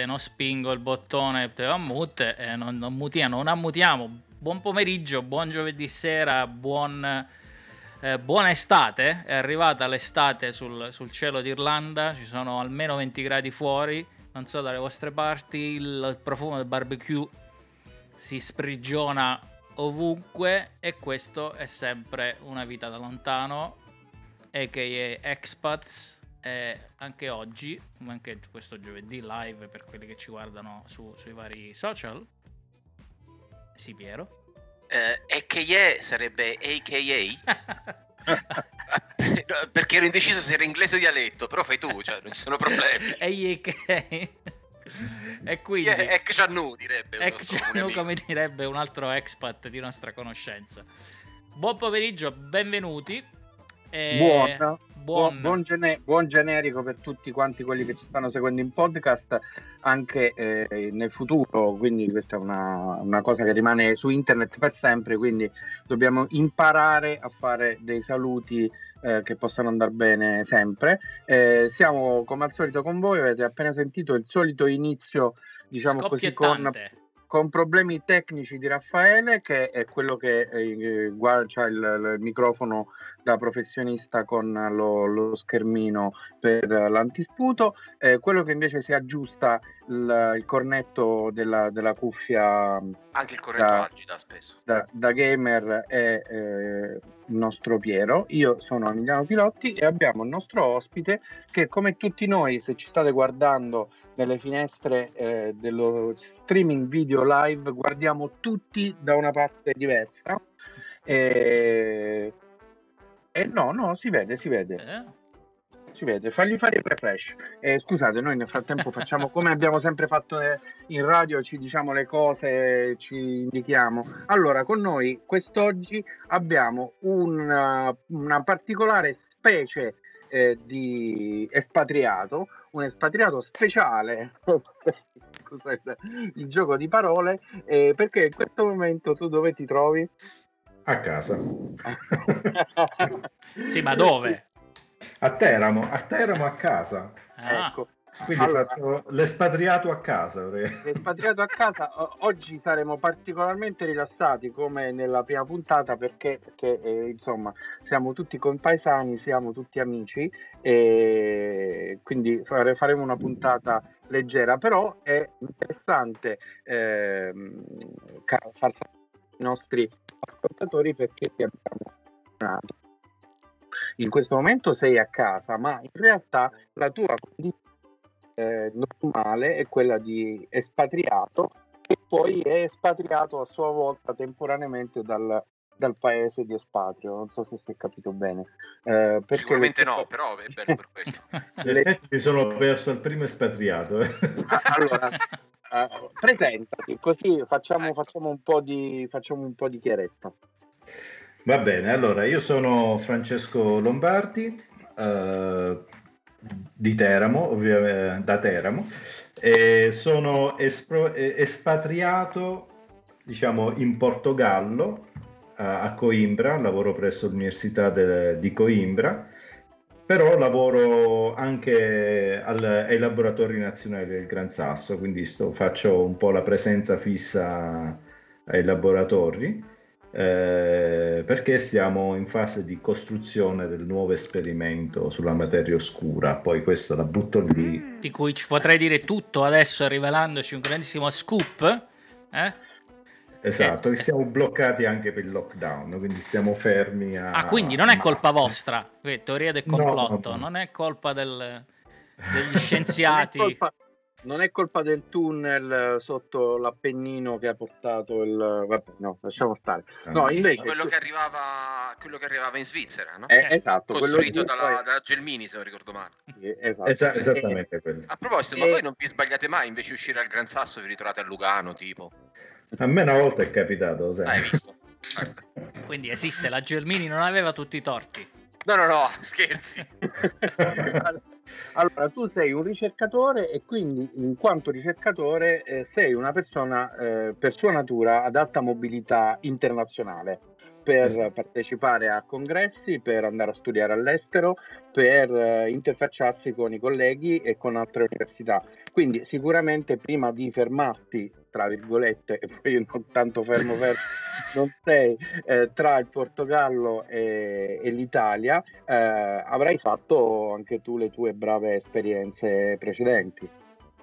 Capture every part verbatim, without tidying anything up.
se non spingo il bottone a mute, eh, non, non mutiamo, non ammutiamo. Buon pomeriggio, buon giovedì sera, buon, eh, buona estate. È arrivata l'estate sul, sul cielo d'Irlanda, ci sono almeno venti gradi fuori. Non so dalle vostre parti, il profumo del barbecue si sprigiona ovunque e questo è sempre una vita da lontano, a k a expats. E anche oggi, anche questo giovedì live per quelli che ci guardano su, sui vari social. Sì, Piero. Eh, a k a sarebbe a k a no, perché ero indeciso se era inglese o dialetto, però fai tu, cioè non ci sono problemi. a k a E quindi yeah, Xenon direbbe Xenon, come direbbe un altro expat di nostra conoscenza. Buon pomeriggio, benvenuti. E... Buona. Buon, buon, gene, buon generico per tutti quanti quelli che ci stanno seguendo in podcast anche eh, nel futuro, quindi questa è una, una cosa che rimane su internet per sempre, quindi dobbiamo imparare a fare dei saluti eh, che possano andare bene sempre. Eh, siamo come al solito con voi, avete appena sentito il solito inizio, diciamo così, con... con problemi tecnici di Raffaele, che è quello che eh, guarda il, il microfono da professionista con lo, lo schermino per l'antisputo, eh, quello che invece si aggiusta il, il cornetto della, della cuffia, anche il cornetto da, agita spesso da, da gamer, è eh, il nostro Piero. Io sono Emiliano Pilotti e abbiamo il nostro ospite che, come tutti noi, se ci state guardando nelle finestre eh, dello streaming video live, guardiamo tutti da una parte diversa e, e no no si vede si vede eh? si vede fagli fare il refresh. Eh, scusate, noi nel frattempo facciamo come abbiamo sempre fatto in radio, ci diciamo le cose, ci indichiamo. Allora, con noi quest'oggi abbiamo una, una particolare specie eh, di espatriato, un espatriato speciale, il gioco di parole, eh, perché in questo momento tu dove ti trovi? A casa. Sì, ma dove? A Teramo, a Teramo a casa. Ah. Ecco. Quindi allora, faccio l'espatriato a casa. L'espatriato a casa. Oggi saremo particolarmente rilassati come nella prima puntata perché, perché eh, insomma siamo tutti compaesani, siamo tutti amici e quindi fare, faremo una puntata leggera, però è interessante eh, far sapere i nostri ascoltatori perché ti abbiamo tornato. In questo momento sei a casa, ma in realtà la tua condizione normale è quella di espatriato, che poi è espatriato a sua volta temporaneamente dal, dal paese di espatrio. Non so se si è capito bene. Eh, Sicuramente le... no, però è bello per questo. le... Mi sono perso il primo espatriato. Eh. Allora, eh, presentati, così facciamo, facciamo, un po' di, facciamo un po' di chiarezza. Va bene, allora io sono Francesco Lombardi, eh... di Teramo, ovviamente da Teramo, e sono espro, espatriato, diciamo, in Portogallo, a, a Coimbra. Lavoro presso l'Università de, di Coimbra, però lavoro anche al, ai laboratori nazionali del Gran Sasso, quindi sto, faccio un po' la presenza fissa ai laboratori, Eh, perché siamo in fase di costruzione del nuovo esperimento sulla materia oscura. Poi questa la butto lì, di cui ci potrei dire tutto adesso, rivelandoci un grandissimo scoop, eh? Esatto, eh, che siamo bloccati anche per il lockdown, quindi stiamo fermi a... Ah, quindi non è colpa vostra, teoria del complotto, no, non è colpa del, degli scienziati. Non è colpa... Non è colpa del tunnel sotto l'Appennino che ha portato il... Vabbè, no, lasciamo stare. No, invece... Quello che arrivava, quello che arrivava in Svizzera, no? Eh, esatto. Costruito quello dalla, poi... dalla Gelmini, se non ricordo male. Eh, esatto. Esa- esattamente eh, quello. A proposito, ma eh... voi non vi sbagliate mai? Invece di uscire al Gran Sasso vi ritrovate a Lugano, tipo? A me una volta è capitato, sai. Hai visto? Quindi esiste, la Gelmini non aveva tutti i torti. No, no, no, scherzi. Allora, tu sei un ricercatore e quindi in quanto ricercatore eh, sei una persona eh, per sua natura ad alta mobilità internazionale, per esatto. partecipare a congressi, per andare a studiare all'estero, per eh, interfacciarsi con i colleghi e con altre università. Quindi sicuramente prima di fermarti, tra virgolette, e poi io non tanto fermo fermo non sei, eh, tra il Portogallo e, e l'Italia, eh, avrai fatto anche tu le tue brave esperienze precedenti.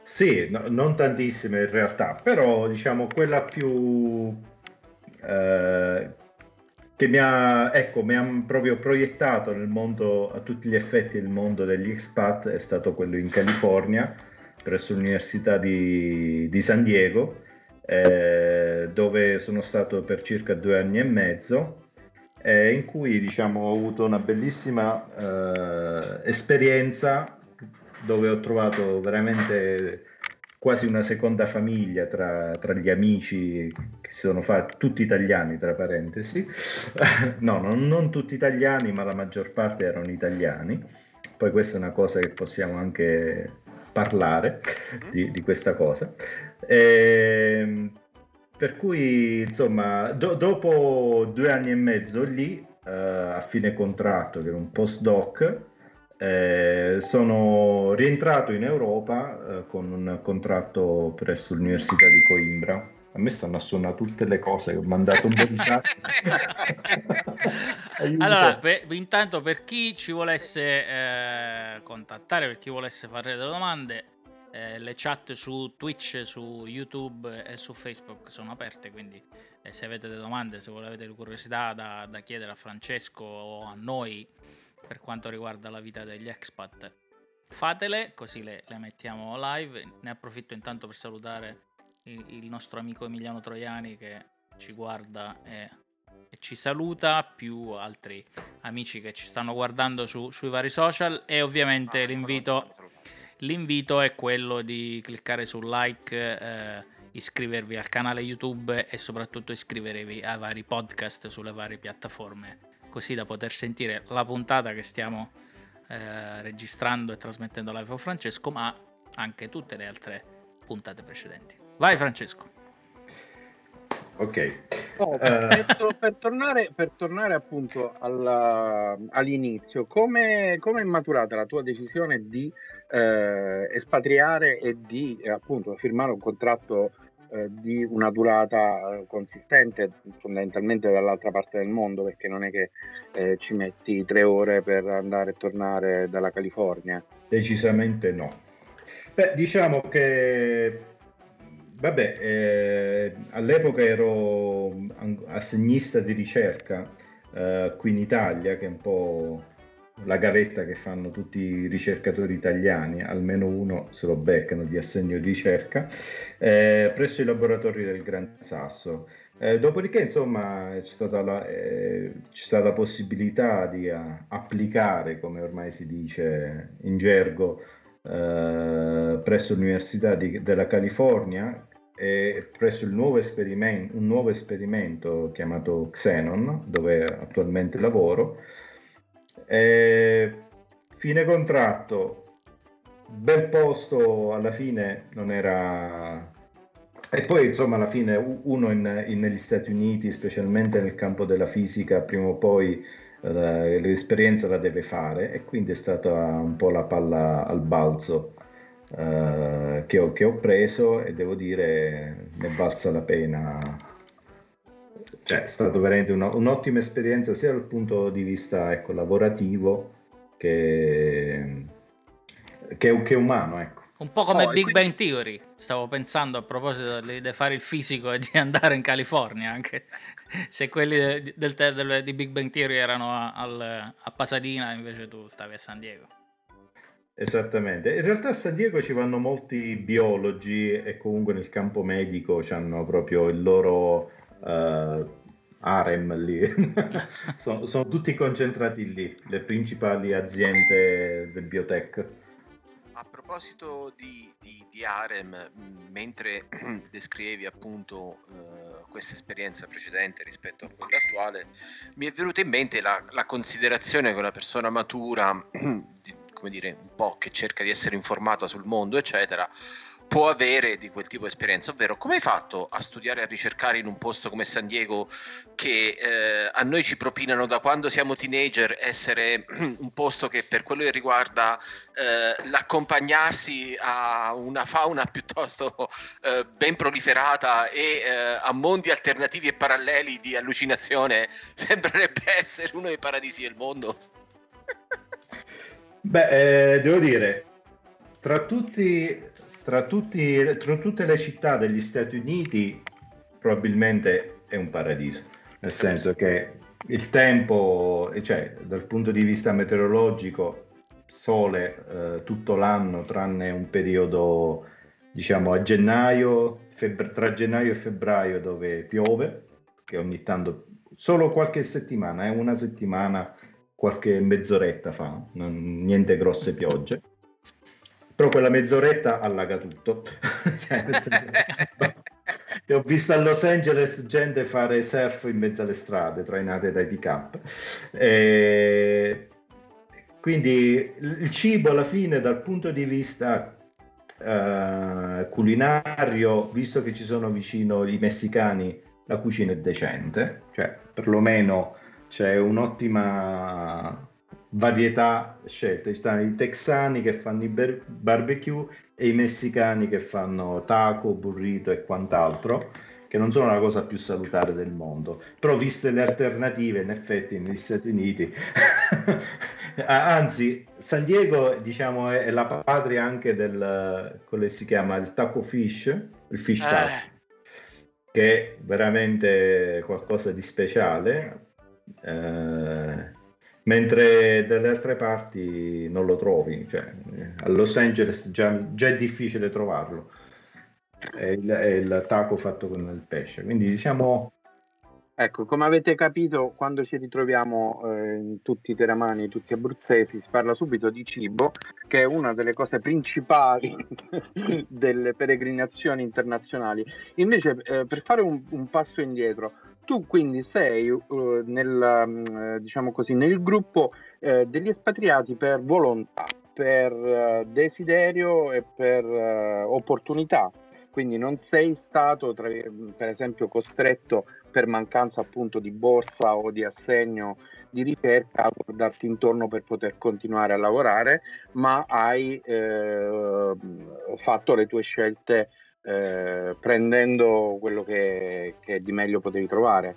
Sì, no, non tantissime in realtà, però diciamo quella più... Eh, che mi ha, ecco, mi ha proprio proiettato nel mondo, a tutti gli effetti, il mondo degli expat è stato quello in California, presso l'Università di, di San Diego, eh, dove sono stato per circa due anni e mezzo, eh, in cui diciamo ho avuto una bellissima eh, esperienza, dove ho trovato veramente quasi una seconda famiglia tra, tra gli amici che si sono fatti, tutti italiani tra parentesi, no, non, non tutti italiani, ma la maggior parte erano italiani. Poi questa è una cosa che possiamo anche parlare di, di questa cosa. E, per cui insomma, do, dopo due anni e mezzo lì, eh, a fine contratto, che era un postdoc, Eh, sono rientrato in Europa eh, con un contratto presso l'Università di Coimbra. A me stanno a suonare tutte le cose che ho mandato un po' di Allora, per, intanto per chi ci volesse eh, contattare, per chi volesse fare delle domande, eh, le chat su Twitch, su YouTube e su Facebook sono aperte, quindi eh, se avete delle domande, se avete curiosità da, da chiedere a Francesco o a noi per quanto riguarda la vita degli expat, fatele, così le, le mettiamo live. Ne approfitto intanto per salutare il, il nostro amico Emiliano Troiani, che ci guarda e, e ci saluta, più altri amici che ci stanno guardando su, sui vari social, e ovviamente ah, l'invito, l'invito è quello di cliccare sul like, eh, iscrivervi al canale YouTube e soprattutto iscrivervi ai vari podcast sulle varie piattaforme, così da poter sentire la puntata che stiamo eh, registrando e trasmettendo live con Francesco, ma anche tutte le altre puntate precedenti. Vai Francesco. Ok. Oh, per, per, tornare, per tornare appunto alla, all'inizio, come è maturata la tua decisione di eh, espatriare e di eh, appunto firmare un contratto di una durata consistente, fondamentalmente dall'altra parte del mondo, perché non è che eh, ci metti tre ore per andare e tornare dalla California? Decisamente no. Beh, diciamo che vabbè, eh, all'epoca ero assegnista di ricerca eh, qui in Italia, che è un po' la gavetta che fanno tutti i ricercatori italiani, almeno uno se lo beccano di assegno di ricerca, eh, presso i laboratori del Gran Sasso. Eh, dopodiché insomma c'è stata la, eh, c'è stata la possibilità di a, applicare, come ormai si dice in gergo, eh, presso l'Università di, della California e presso il nuovo esperimento, un nuovo esperimento chiamato Xenon, dove attualmente lavoro. Eh, fine contratto, bel posto alla fine, non era, e poi insomma alla fine uno in, in, negli Stati Uniti, specialmente nel campo della fisica, prima o poi eh, l'esperienza la deve fare, e quindi è stata un po' la palla al balzo eh, che, ho, che ho preso, e devo dire ne valsa la pena. Cioè, è stata veramente una, un'ottima esperienza, sia dal punto di vista ecco, lavorativo che, che, che umano. Ecco. Un po' come oh, Big quindi... Bang Theory, stavo pensando a proposito di, di fare il fisico e di andare in California, anche se quelli di del, del, del, Big Bang Theory erano a, al, a Pasadena, invece tu stavi a San Diego. Esattamente, in realtà a San Diego ci vanno molti biologi, e comunque nel campo medico hanno proprio il loro... Uh, harem lì sono, sono tutti concentrati lì, le principali aziende del biotech. A proposito di, di, di harem, mentre descrivevi appunto uh, questa esperienza precedente rispetto a quella attuale, mi è venuta in mente la, la considerazione che una persona matura, come dire, un po' che cerca di essere informata sul mondo eccetera, può avere di quel tipo di esperienza, ovvero come hai fatto a studiare e a ricercare in un posto come San Diego, che eh, a noi ci propinano da quando siamo teenager essere un posto che per quello che riguarda eh, l'accompagnarsi a una fauna piuttosto eh, ben proliferata e eh, a mondi alternativi e paralleli di allucinazione sembrerebbe essere uno dei paradisi del mondo? Beh, eh, devo dire, tra tutti... Tra, tutti, tra tutte le città degli Stati Uniti probabilmente è un paradiso, nel senso che il tempo, cioè dal punto di vista meteorologico, sole eh, tutto l'anno tranne un periodo, diciamo a gennaio, febbra- tra gennaio e febbraio, dove piove, che ogni tanto, solo qualche settimana, è eh, una settimana, qualche mezz'oretta fa, non, niente grosse piogge. Però quella mezz'oretta allaga tutto. Cioè, nel senso, ho visto a Los Angeles gente fare surf in mezzo alle strade, trainate dai pick-up. E quindi il cibo alla fine, dal punto di vista uh, culinario, visto che ci sono vicino i messicani, la cucina è decente. Cioè, perlomeno c'è un'ottima varietà scelte, ci stanno i texani che fanno i ber- barbecue e i messicani che fanno taco, burrito e quant'altro, che non sono la cosa più salutare del mondo, però viste le alternative in effetti negli Stati Uniti anzi San Diego diciamo è, è la patria anche del, quello si chiama il taco fish, il fish taco, eh. che è veramente qualcosa di speciale, eh, mentre dalle altre parti non lo trovi, cioè a Los Angeles già, già è difficile trovarlo, è il, è il taco fatto con il pesce, quindi diciamo... Ecco, come avete capito, quando ci ritroviamo eh, tutti teramani, tutti abruzzesi, si parla subito di cibo, che è una delle cose principali delle peregrinazioni internazionali. Invece, eh, per fare un, un passo indietro, tu quindi sei uh, nel, diciamo così, nel gruppo uh, degli espatriati per volontà, per uh, desiderio e per uh, opportunità, quindi non sei stato tra, per esempio costretto per mancanza appunto di borsa o di assegno di ricerca a guardarti intorno per poter continuare a lavorare, ma hai eh, fatto le tue scelte Eh, prendendo quello che, che di meglio potevi trovare.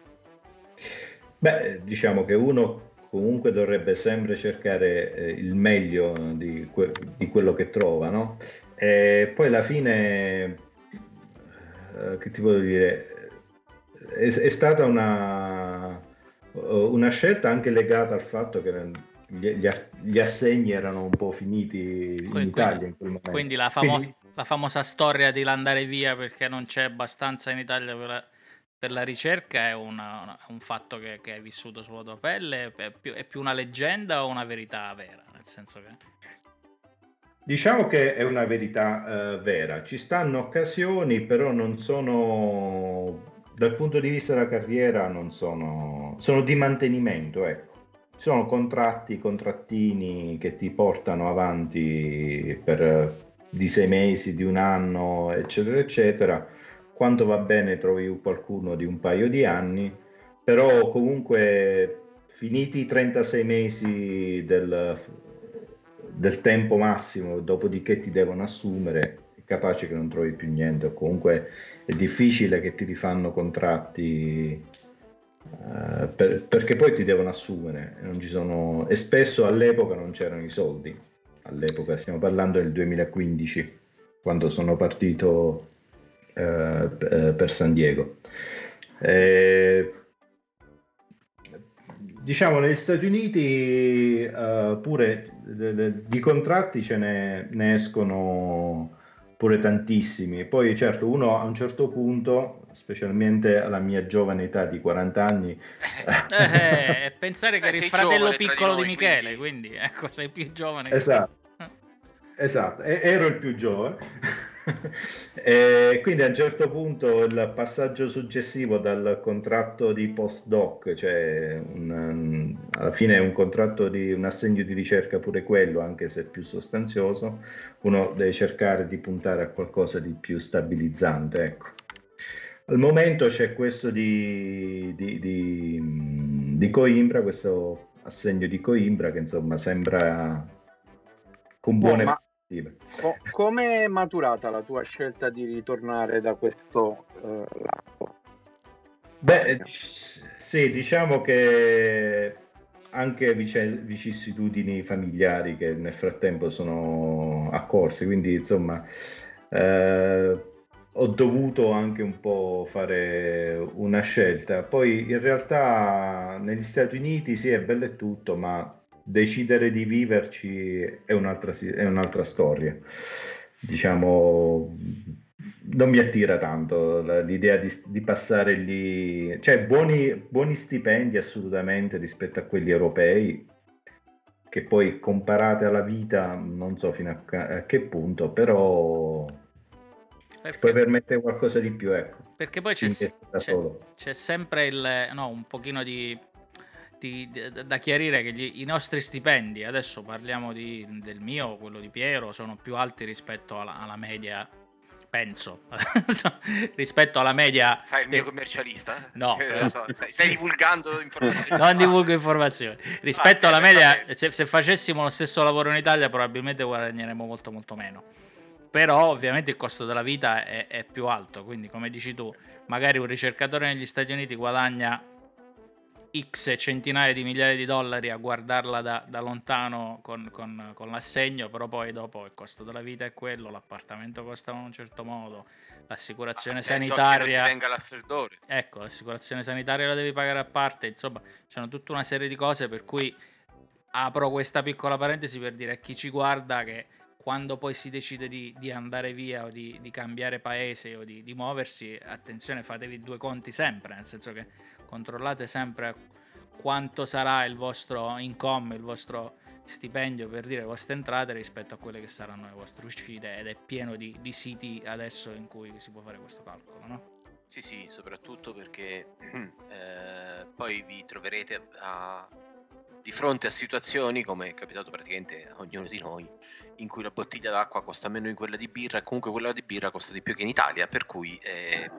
Beh, diciamo che uno comunque dovrebbe sempre cercare eh, il meglio di, que- di quello che trova, no? E poi alla fine, eh, che ti voglio dire, è, è stata una, una scelta anche legata al fatto che gli, gli, gli assegni erano un po' finiti in quindi, Italia in quel momento. Quindi la famosa... Quindi, la famosa storia di andare via perché non c'è abbastanza in Italia per la, per la ricerca è una, una, un fatto che, che hai vissuto sulla tua pelle, è più, è più una leggenda o una verità vera? Nel senso che diciamo che è una verità eh, vera, ci stanno occasioni, però non sono, dal punto di vista della carriera non sono, sono di mantenimento, ecco. Ci sono contratti, contrattini che ti portano avanti per di sei mesi, di un anno, eccetera, eccetera. Quando va bene trovi qualcuno di un paio di anni, però comunque finiti i trentasei mesi del, del tempo massimo, dopodiché ti devono assumere, è capace che non trovi più niente, o comunque è difficile che ti rifanno contratti eh, per, perché poi ti devono assumere, non ci sono, e spesso all'epoca non c'erano i soldi. All'epoca stiamo parlando del duemilaquindici, quando sono partito eh, per San Diego. Eh, diciamo negli Stati Uniti eh, pure de, de, di contratti ce ne, ne escono pure tantissimi. Poi certo uno a un certo punto, specialmente alla mia giovane età di quaranta anni, eh, eh, pensare che eri il fratello piccolo noi, di Michele, quindi... quindi ecco sei più giovane. Esatto, che... esatto. E- ero il più giovane. E quindi a un certo punto il passaggio successivo dal contratto di postdoc, cioè un, alla fine è un contratto di un assegno di ricerca pure quello, anche se più sostanzioso, uno deve cercare di puntare a qualcosa di più stabilizzante, ecco. Al momento c'è questo di, di, di, di Coimbra, questo assegno di Coimbra che insomma sembra con buone... No, ma... Co- come è maturata la tua scelta di ritornare da questo eh, lato? Beh, sì, diciamo che anche vic- vicissitudini familiari che nel frattempo sono accorse, quindi insomma eh, ho dovuto anche un po' fare una scelta. Poi in realtà negli Stati Uniti sì, è bello e tutto, ma decidere di viverci è un'altra, è un'altra storia, diciamo. Non mi attira tanto l'idea di, di passare lì, cioè buoni, buoni stipendi assolutamente rispetto a quelli europei, che poi comparate alla vita non so fino a, a che punto, però perché puoi permettere qualcosa di più, ecco. Perché poi c'è, c'è, c'è sempre il no, un pochino di Di, da chiarire che gli, i nostri stipendi, adesso parliamo di, del mio, quello di Piero, sono più alti rispetto alla, alla media, penso, rispetto alla media... Fai il mio commercialista? No. Eh, lo so, stai, stai divulgando informazioni. Non divulgo informazioni. Rispetto ah, alla media, se, se facessimo lo stesso lavoro in Italia probabilmente guadagneremmo molto molto meno. Però ovviamente il costo della vita è, è più alto, quindi come dici tu, magari un ricercatore negli Stati Uniti guadagna X centinaia di migliaia di dollari a guardarla da, da lontano con, con, con l'assegno, però poi dopo il costo della vita è quello, l'appartamento costa in un certo modo, l'assicurazione ah, sanitaria, venga l'affreddore, ecco, l'assicurazione sanitaria la devi pagare a parte, insomma c'è tutta una serie di cose, per cui apro questa piccola parentesi per dire a chi ci guarda che quando poi si decide di, di andare via o di, di cambiare paese o di, di muoversi, attenzione, fatevi due conti sempre, nel senso che controllate sempre quanto sarà il vostro income, il vostro stipendio, per dire le vostre entrate rispetto a quelle che saranno le vostre uscite, ed è pieno di, di siti adesso in cui si può fare questo calcolo, no? Sì, sì, soprattutto perché eh, poi vi troverete a, di fronte a situazioni, come è capitato praticamente a ognuno di noi, in cui la bottiglia d'acqua costa meno di quella di birra e comunque quella di birra costa di più che in Italia, per cui eh,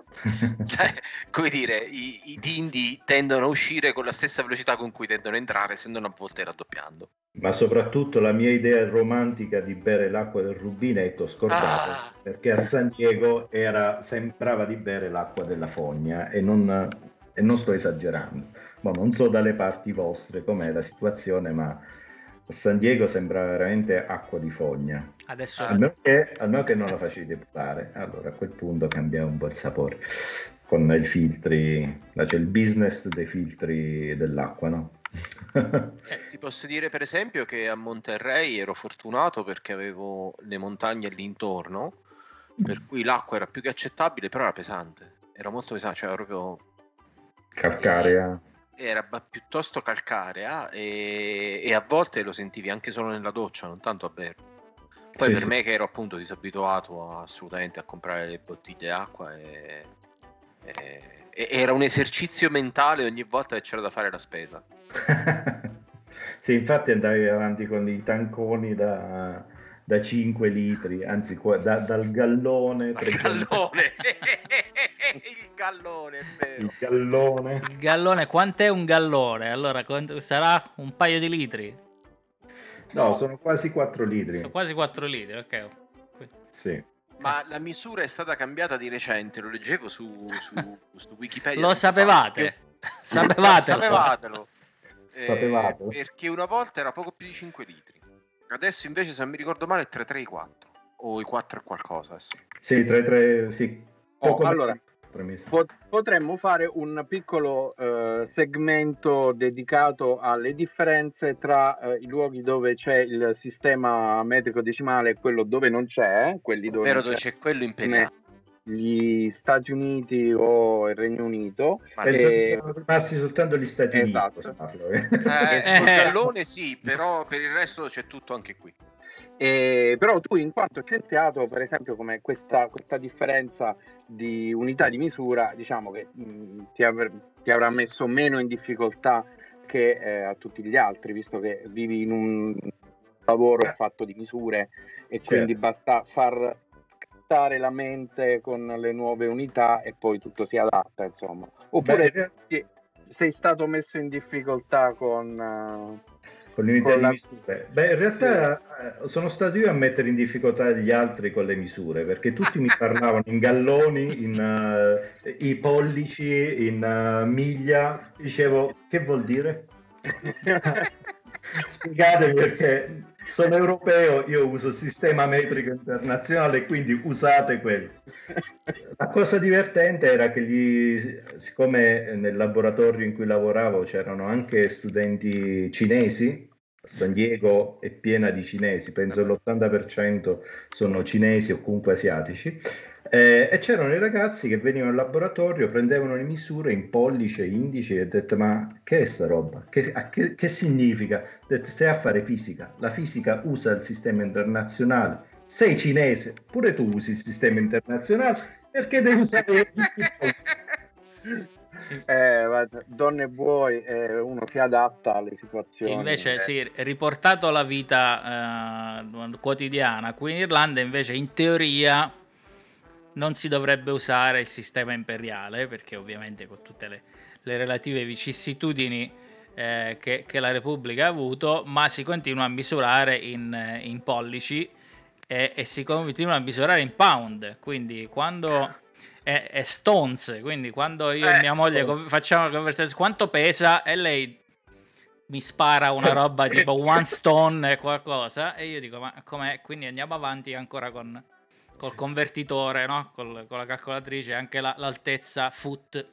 come dire, i, i dindi tendono a uscire con la stessa velocità con cui tendono a entrare, se non a volte raddoppiando. Ma soprattutto la mia idea romantica di bere l'acqua del rubinetto scordata, ah. perché a San Diego era, sembrava di bere l'acqua della fogna, e non, e non sto esagerando. Ma non so dalle parti vostre com'è la situazione, ma San Diego sembra veramente acqua di fogna. Adesso... A meno che, a meno che non la faci depurare, allora a quel punto cambia un po' il sapore con i filtri, c'è cioè il business dei filtri dell'acqua, no? Eh, ti posso dire per esempio che a Monterrey ero fortunato perché avevo le montagne all'intorno, per cui l'acqua era più che accettabile, però era pesante, era molto pesante, cioè era proprio calcarea. Era piuttosto calcarea e, e a volte lo sentivi anche solo nella doccia, non tanto a berlo. Poi sì, per sì. me che ero appunto disabituato a, assolutamente a comprare le bottiglie d'acqua, e, e, e era un esercizio mentale ogni volta che c'era da fare la spesa. Sì, infatti andavi avanti con i tanconi da, da cinque litri, anzi da, dal gallone. Dal gallone! Il gallone, è vero. Il gallone. Il gallone, quant'è un gallone? Allora, sarà un paio di litri? No, no. sono quasi quattro litri. Sono quasi quattro litri, ok. Sì. Ma la misura è stata cambiata di recente, lo leggevo su, su, su Wikipedia. Lo sapevate? Sapevatelo. Sapevatelo. Eh, Sapevatelo. Perché una volta era poco più di cinque litri. Adesso invece, se non mi ricordo male, è tre, tre, quattro. O i quattro e qualcosa. Sì, sì, tre, tre, sì. Poco oh, allora... Potremmo fare un piccolo eh, segmento dedicato alle differenze tra eh, i luoghi dove c'è il sistema metrico decimale e quello dove non c'è, quelli dove, però dove c'è, c'è quello imperiale, gli Stati Uniti o il Regno Unito. Ma penso e... che siamo rimasti soltanto gli Stati esatto. Uniti. Esatto. Eh, eh, eh. Col gallone sì, però per il resto c'è tutto anche qui. Eh, però tu, in quanto scienziato, per esempio, come questa, questa differenza di unità di misura, diciamo che mh, ti, av- ti avrà messo meno in difficoltà che eh, a tutti gli altri, visto che vivi in un lavoro fatto di misure e certo. Quindi basta far scattare la mente con le nuove unità e poi tutto si adatta, insomma. Oppure Beh, ti, sei stato messo in difficoltà con... Uh, Con l'unità con la... di misure. Beh, in realtà sì. Sono stato io a mettere in difficoltà gli altri con le misure, perché tutti mi parlavano in galloni, in uh, i pollici, in uh, miglia. Dicevo, che vuol dire? Spiegatemi, perché sono europeo, io uso il sistema metrico internazionale, quindi usate quello. La cosa divertente era che gli, siccome nel laboratorio in cui lavoravo c'erano anche studenti cinesi, San Diego è piena di cinesi, penso l'ottanta per cento sono cinesi o comunque asiatici, eh, e c'erano i ragazzi che venivano al laboratorio, prendevano le misure in pollice, indice, e ho detto, ma che è sta roba? Che, a, che, che significa? Ho detto, stai a fare fisica, la fisica usa il sistema internazionale, sei cinese, pure tu usi il sistema internazionale, perché devi usare il Eh, guarda, donne e buoi, eh, uno si adatta alle situazioni. Invece eh. sì, riportato alla vita eh, quotidiana qui in Irlanda, invece in teoria non si dovrebbe usare il sistema imperiale, perché ovviamente con tutte le, le relative vicissitudini eh, che, che la Repubblica ha avuto, ma si continua a misurare in, in pollici e, e si continua a misurare in pound, quindi quando... È, è stones, quindi quando io eh, e mia moglie co- facciamo la conversazione quanto pesa e lei mi spara una roba tipo one stone e qualcosa e io dico ma com'è, quindi andiamo avanti ancora con col convertitore, no? Col, con la calcolatrice, anche la, l'altezza foot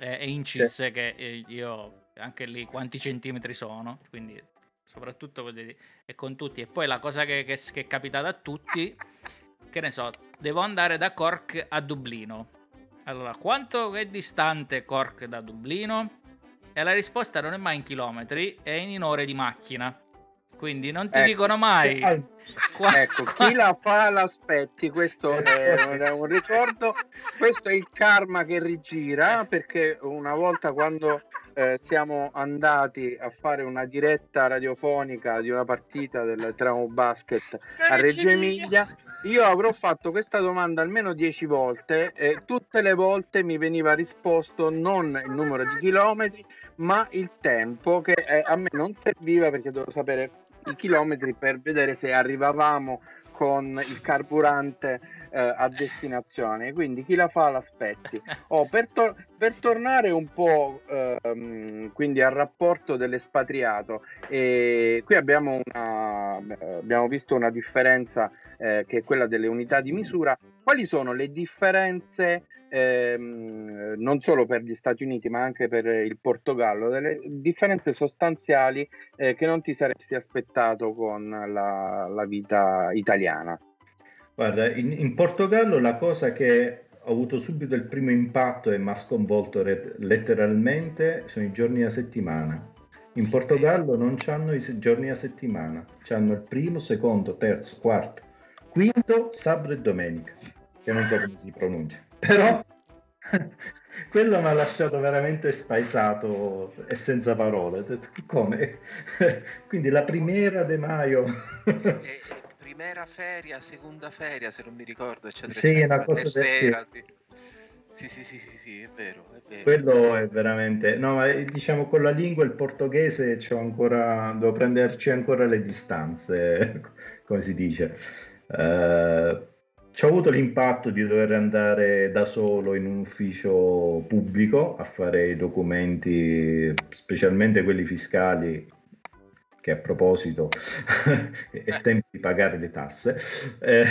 eh, e incis sì. Che io anche lì quanti centimetri sono, quindi soprattutto con, e con tutti. E poi la cosa che, che, che è capitata a tutti, che ne so, devo andare da Cork a Dublino. Allora, quanto è distante Cork da Dublino? E la risposta non è mai in chilometri, è in ore di macchina. Quindi non ti ecco, dicono mai. Eh, qua, ecco, qua... chi la fa l'aspetti, questo è, è un ricordo. Questo è il karma che rigira, perché una volta quando eh, siamo andati a fare una diretta radiofonica di una partita del Teramo Basket a Reggio Emilia, io avrò fatto questa domanda almeno dieci volte e tutte le volte mi veniva risposto non il numero di chilometri ma il tempo, che a me non serviva perché dovevo sapere i chilometri per vedere se arrivavamo con il carburante eh, a destinazione, quindi chi la fa l'aspetti. Oh, per, to- per tornare un po' ehm, quindi al rapporto dell'espatriato, eh, qui abbiamo, una, abbiamo visto una differenza eh, che è quella delle unità di misura. Quali sono le differenze ehm, non solo per gli Stati Uniti ma anche per il Portogallo, delle differenze sostanziali eh, che non ti saresti aspettato con la, la vita italiana? Guarda, in, in Portogallo la cosa che ho avuto subito il primo impatto e mi ha sconvolto re- letteralmente sono i giorni a settimana. In Portogallo non c'hanno i se- giorni a settimana, c'hanno il primo, secondo, terzo, quarto, quinto, sabato e domenica, che non so come si pronuncia, però quello mi ha lasciato veramente spaesato e senza parole. Come? Quindi la primera de maio. Primera feria, seconda feria, se non mi ricordo, eccetera. Sì, è una cosa terza. Sì, sì, sì, sì, sì, è vero, è vero. Quello è veramente... No, ma diciamo con la lingua, il portoghese, c'ho ancora... devo prenderci ancora le distanze, come si dice. Uh, c'ho avuto l'impatto di dover andare da solo in un ufficio pubblico a fare i documenti, specialmente quelli fiscali, che a proposito è tempo di pagare le tasse, eh,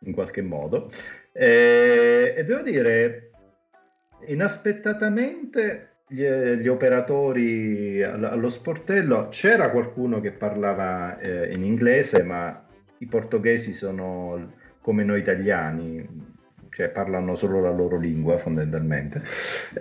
in qualche modo. E, e devo dire, inaspettatamente gli, gli operatori allo sportello, c'era qualcuno che parlava eh, in inglese, ma i portoghesi sono come noi italiani, cioè parlano solo la loro lingua fondamentalmente,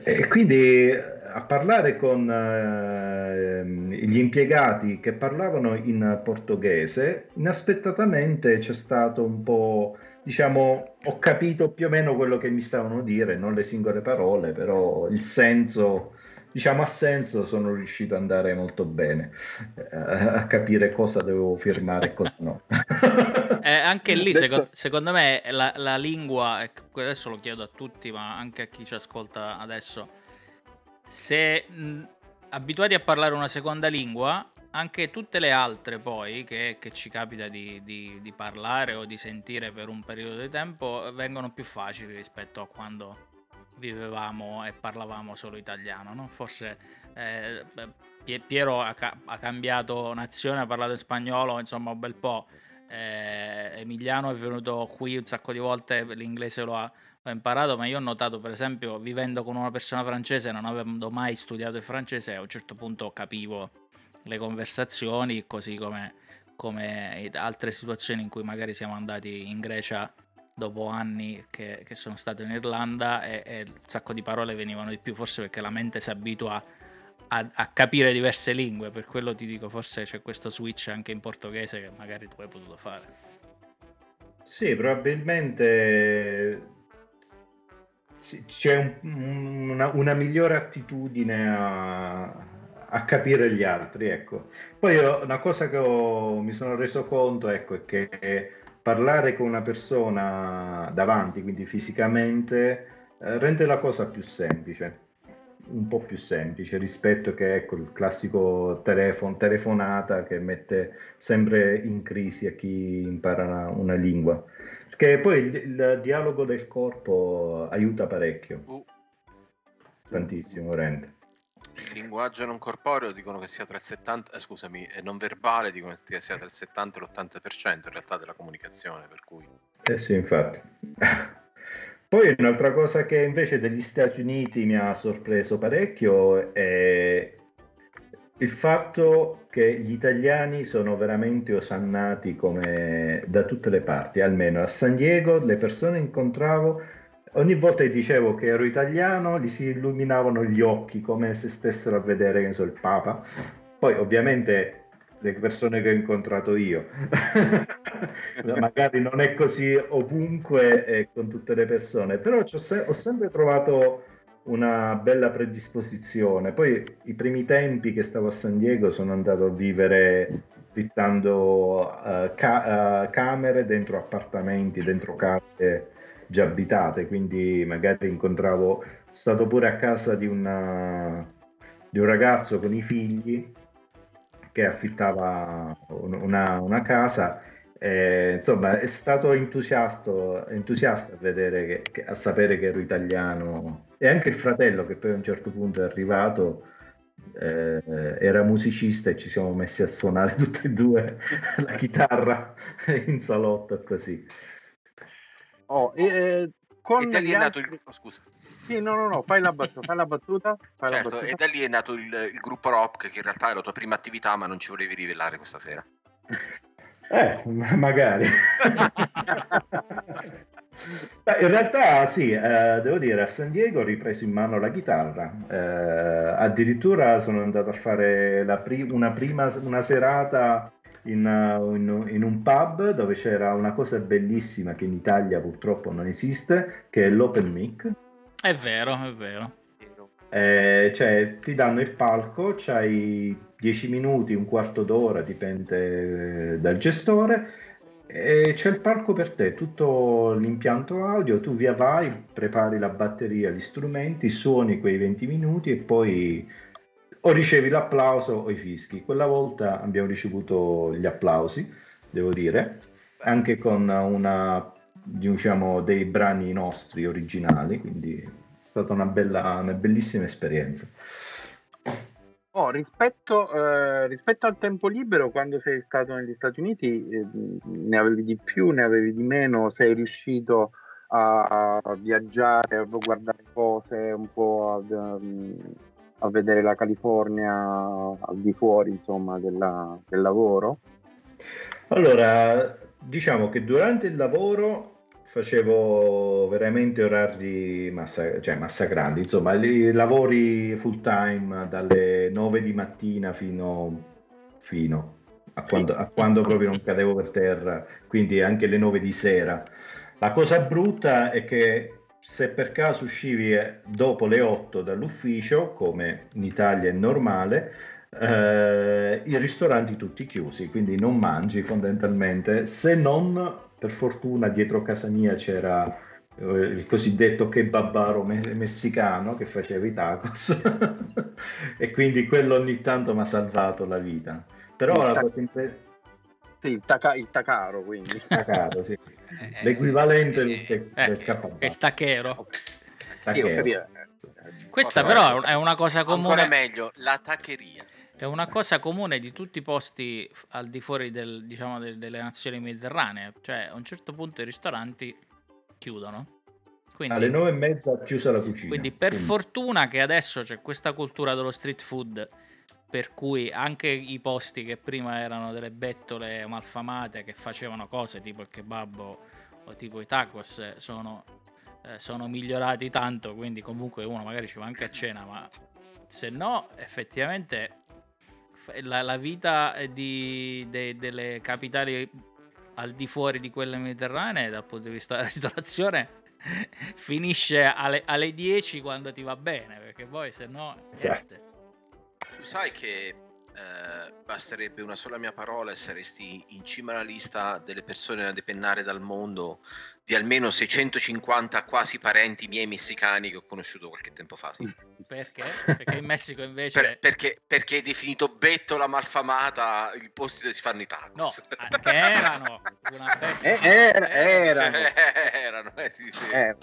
e quindi a parlare con eh, gli impiegati che parlavano in portoghese, inaspettatamente c'è stato un po', diciamo, ho capito più o meno quello che mi stavano a dire, non le singole parole, però il senso, diciamo, a senso sono riuscito ad andare molto bene eh, a capire cosa dovevo firmare e cosa no. Eh, anche lì secondo, secondo me la, la lingua, adesso lo chiedo a tutti ma anche a chi ci ascolta adesso, se mh, abituati a parlare una seconda lingua, anche tutte le altre poi che, che ci capita di, di, di parlare o di sentire per un periodo di tempo vengono più facili rispetto a quando vivevamo e parlavamo solo italiano, no? Forse eh, Piero ha, ca- ha cambiato nazione, ha parlato in spagnolo, insomma un bel po', eh, Emiliano è venuto qui un sacco di volte, l'inglese lo ha, l'ho imparato, ma io ho notato per esempio vivendo con una persona francese, non avendo mai studiato il francese, a un certo punto capivo le conversazioni, così come, come altre situazioni in cui magari siamo andati in Grecia dopo anni che, che sono stato in Irlanda, e, e un sacco di parole venivano di più, forse perché la mente si abitua a, a capire diverse lingue, per quello ti dico forse c'è questo switch anche in portoghese che magari tu hai potuto fare. Sì, probabilmente c'è un, una, una migliore attitudine a, a capire gli altri, ecco. Poi io, una cosa che ho, mi sono reso conto, ecco, è che parlare con una persona davanti, quindi fisicamente, eh, rende la cosa più semplice, un po' più semplice rispetto che, ecco, il classico telefono, telefonata che mette sempre in crisi a chi impara una, una lingua, perché poi il, il dialogo del corpo aiuta parecchio, uh. tantissimo rende. Il linguaggio non corporeo dicono che sia tra il settanta, eh, scusami, non verbale dicono che sia tra il settanta e l'ottanta per cento in realtà della comunicazione, per cui eh sì, infatti. Poi un'altra cosa che invece degli Stati Uniti mi ha sorpreso parecchio è il fatto che gli italiani sono veramente osannati come da tutte le parti. Almeno a San Diego le persone incontravo, ogni volta che dicevo che ero italiano gli si illuminavano gli occhi come se stessero a vedere, che ne so, il Papa. Poi ovviamente le persone che ho incontrato io magari non è così ovunque eh, con tutte le persone, però c'ho se- ho sempre trovato una bella predisposizione. Poi i primi tempi che stavo a San Diego sono andato a vivere fittando uh, ca- uh, camere dentro appartamenti, dentro case già abitate, quindi magari incontravo, stato pure a casa di, una, di un ragazzo con i figli che affittava una, una casa, e, insomma è stato entusiasta entusiasta a vedere che, che, a sapere che ero italiano. E anche il fratello, che poi a un certo punto è arrivato, eh, era musicista e ci siamo messi a suonare tutti e due la chitarra in salotto, così. Oh, eh, con e da lì è nato altri... il... oh, scusa. Sì, no, no, no, fai la battuta, fai la battuta. Fai certo, la battuta. E da lì è nato il, il gruppo rock, che in realtà è la tua prima attività, ma non ci volevi rivelare questa sera. Eh, magari. In realtà sì, eh, devo dire, a San Diego ho ripreso in mano la chitarra, eh, addirittura sono andato a fare la pri- una prima una serata In, in, in un pub dove c'era una cosa bellissima che in Italia purtroppo non esiste, che è l'open mic. È vero, è vero. Eh, cioè ti danno il palco, c'hai dieci minuti, un quarto d'ora, dipende dal gestore, e c'è il palco per te, tutto l'impianto audio, tu via vai, prepari la batteria, gli strumenti, suoni quei venti minuti e poi o ricevi l'applauso o i fischi. Quella volta abbiamo ricevuto gli applausi, devo dire, anche con una, diciamo, dei brani nostri originali, quindi è stata una bella, una bellissima esperienza. Oh, rispetto, eh, rispetto al tempo libero, quando sei stato negli Stati Uniti, eh, ne avevi di più, ne avevi di meno? Sei riuscito a, a viaggiare, a guardare cose un po'... A, um, a vedere la California al di fuori, insomma, della, del lavoro? Allora, diciamo che durante il lavoro facevo veramente orari massa, cioè massacranti, insomma, lì lavori full time dalle nove di mattina fino, fino a, quando, a quando proprio non cadevo per terra, quindi anche le nove di sera. La cosa brutta è che se per caso uscivi dopo le otto dall'ufficio, come in Italia è normale, eh, i ristoranti tutti chiusi, quindi non mangi fondamentalmente, se non, per fortuna dietro casa mia c'era eh, il cosiddetto kebabaro me- messicano che faceva i tacos e quindi quello ogni tanto mi ha salvato la vita. Però la cosa impresa... Il, taca, il tacaro, quindi il tacaro, sì. eh, l'equivalente eh, del, del eh, è il tachero. Tachero. Questa però è una cosa comune. Ancora meglio, la tacheria. È una cosa comune di tutti i posti al di fuori del, diciamo, delle nazioni mediterranee. Cioè, a un certo punto i ristoranti chiudono. Quindi, alle nove e mezza è chiusa la cucina. Quindi, per quindi. fortuna che adesso c'è questa cultura dello street food, per cui anche i posti che prima erano delle bettole malfamate che facevano cose tipo il kebab o tipo i tacos sono, eh, sono migliorati tanto, quindi comunque uno magari ci va anche a cena, ma se no effettivamente la, la vita di, de, delle capitali al di fuori di quelle mediterranee dal punto di vista della ristorazione finisce alle, alle dieci quando ti va bene, perché poi se no... Certo. Tu sai che eh, basterebbe una sola mia parola e saresti in cima alla lista delle persone da depennare dal mondo, di almeno seicentocinquanta quasi parenti miei messicani che ho conosciuto qualche tempo fa. Sì. Perché? Perché in Messico invece... Per, perché, perché è definito bettola malfamata il posto dove si fanno i tacos. No, che erano una betta... eh, era, erano. Eh, erano, eh sì sì. Eh,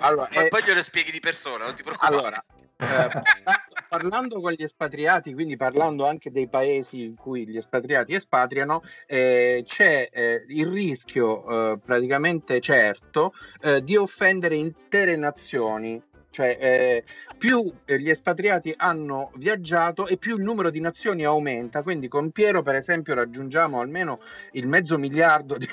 allora, Ma eh... poi glielo spieghi di persona, non ti preoccupare. Allora... Eh, parlando con gli espatriati, quindi parlando anche dei paesi in cui gli espatriati espatriano, eh, c'è eh, il rischio eh, praticamente certo eh, di offendere intere nazioni. Cioè eh, più gli espatriati hanno viaggiato e più il numero di nazioni aumenta, quindi con Piero per esempio raggiungiamo almeno il mezzo miliardo di,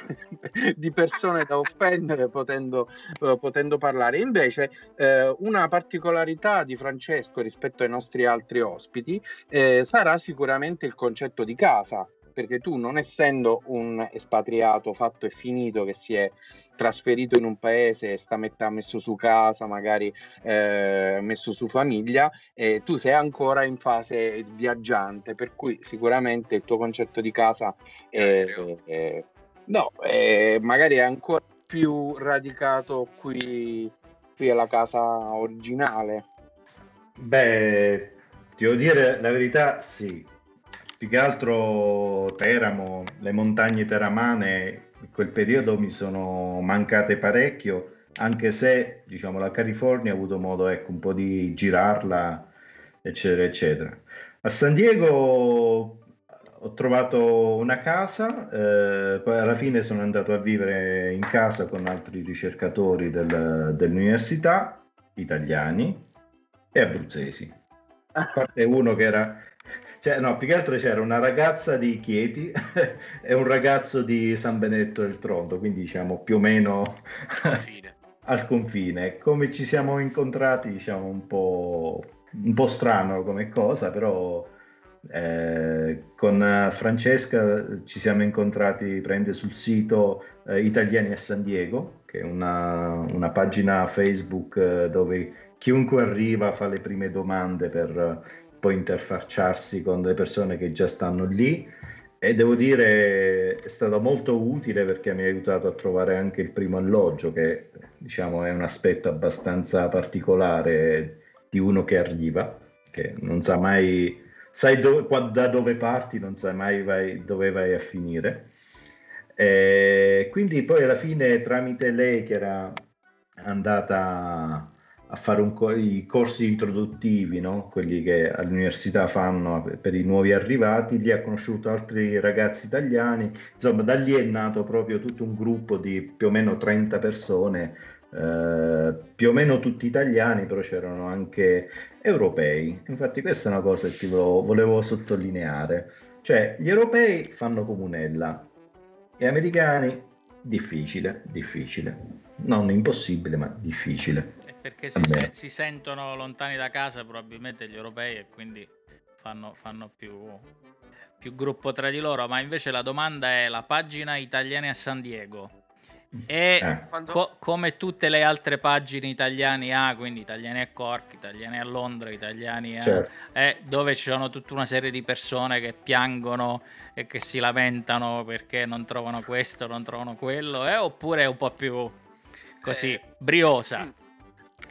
di persone da offendere potendo, eh, potendo parlare. Invece eh, una particolarità di Francesco rispetto ai nostri altri ospiti eh, sarà sicuramente il concetto di casa, perché tu, non essendo un espatriato fatto e finito che si è trasferito in un paese e sta metà messo su casa, magari eh, messo su famiglia, e tu sei ancora in fase viaggiante, per cui sicuramente il tuo concetto di casa è, è, no, è magari è ancora più radicato qui, qui alla casa originale. Beh, devo dire la verità, sì, più che altro Teramo, le montagne teramane in quel periodo mi sono mancate parecchio, anche se diciamo la California ha avuto modo, ecco, un po' di girarla eccetera eccetera. A San Diego ho trovato una casa, eh, poi alla fine sono andato a vivere in casa con altri ricercatori del, dell'università, italiani e abruzzesi, a parte uno che era... Cioè, no, più che altro c'era una ragazza di Chieti e un ragazzo di San Benedetto del Tronto, quindi diciamo più o meno confine. Al confine. Come ci siamo incontrati, diciamo, un po', un po' strano come cosa, però eh, con Francesca ci siamo incontrati prende sul sito eh, Italiani a San Diego, che è una, una pagina Facebook eh, dove chiunque arriva fa le prime domande per... poi interfacciarsi con le persone che già stanno lì, e devo dire è stato molto utile perché mi ha aiutato a trovare anche il primo alloggio, che diciamo è un aspetto abbastanza particolare di uno che arriva, che non sa mai, sai dove, da dove parti, non sai mai vai, dove vai a finire. E quindi poi alla fine tramite lei, che era andata a fare un co- i corsi introduttivi, no? Quelli che all'università fanno per i nuovi arrivati, lì ha conosciuto altri ragazzi italiani, insomma da lì è nato proprio tutto un gruppo di più o meno trenta persone, eh, più o meno tutti italiani, però c'erano anche europei. Infatti questa è una cosa che volevo, volevo sottolineare, cioè gli europei fanno comunella, gli americani difficile, difficile. Non impossibile, ma difficile. È perché si, se, si sentono lontani da casa probabilmente gli europei, e quindi fanno, fanno più, più gruppo tra di loro. Ma invece la domanda è la pagina italiana a San Diego. E eh. co- come tutte le altre pagine italiane ha, quindi italiani a Cork, italiani a Londra, italiani a, certo. eh, dove ci sono tutta una serie di persone che piangono e che si lamentano perché non trovano questo, non trovano quello, eh, oppure è un po' più così, eh. briosa.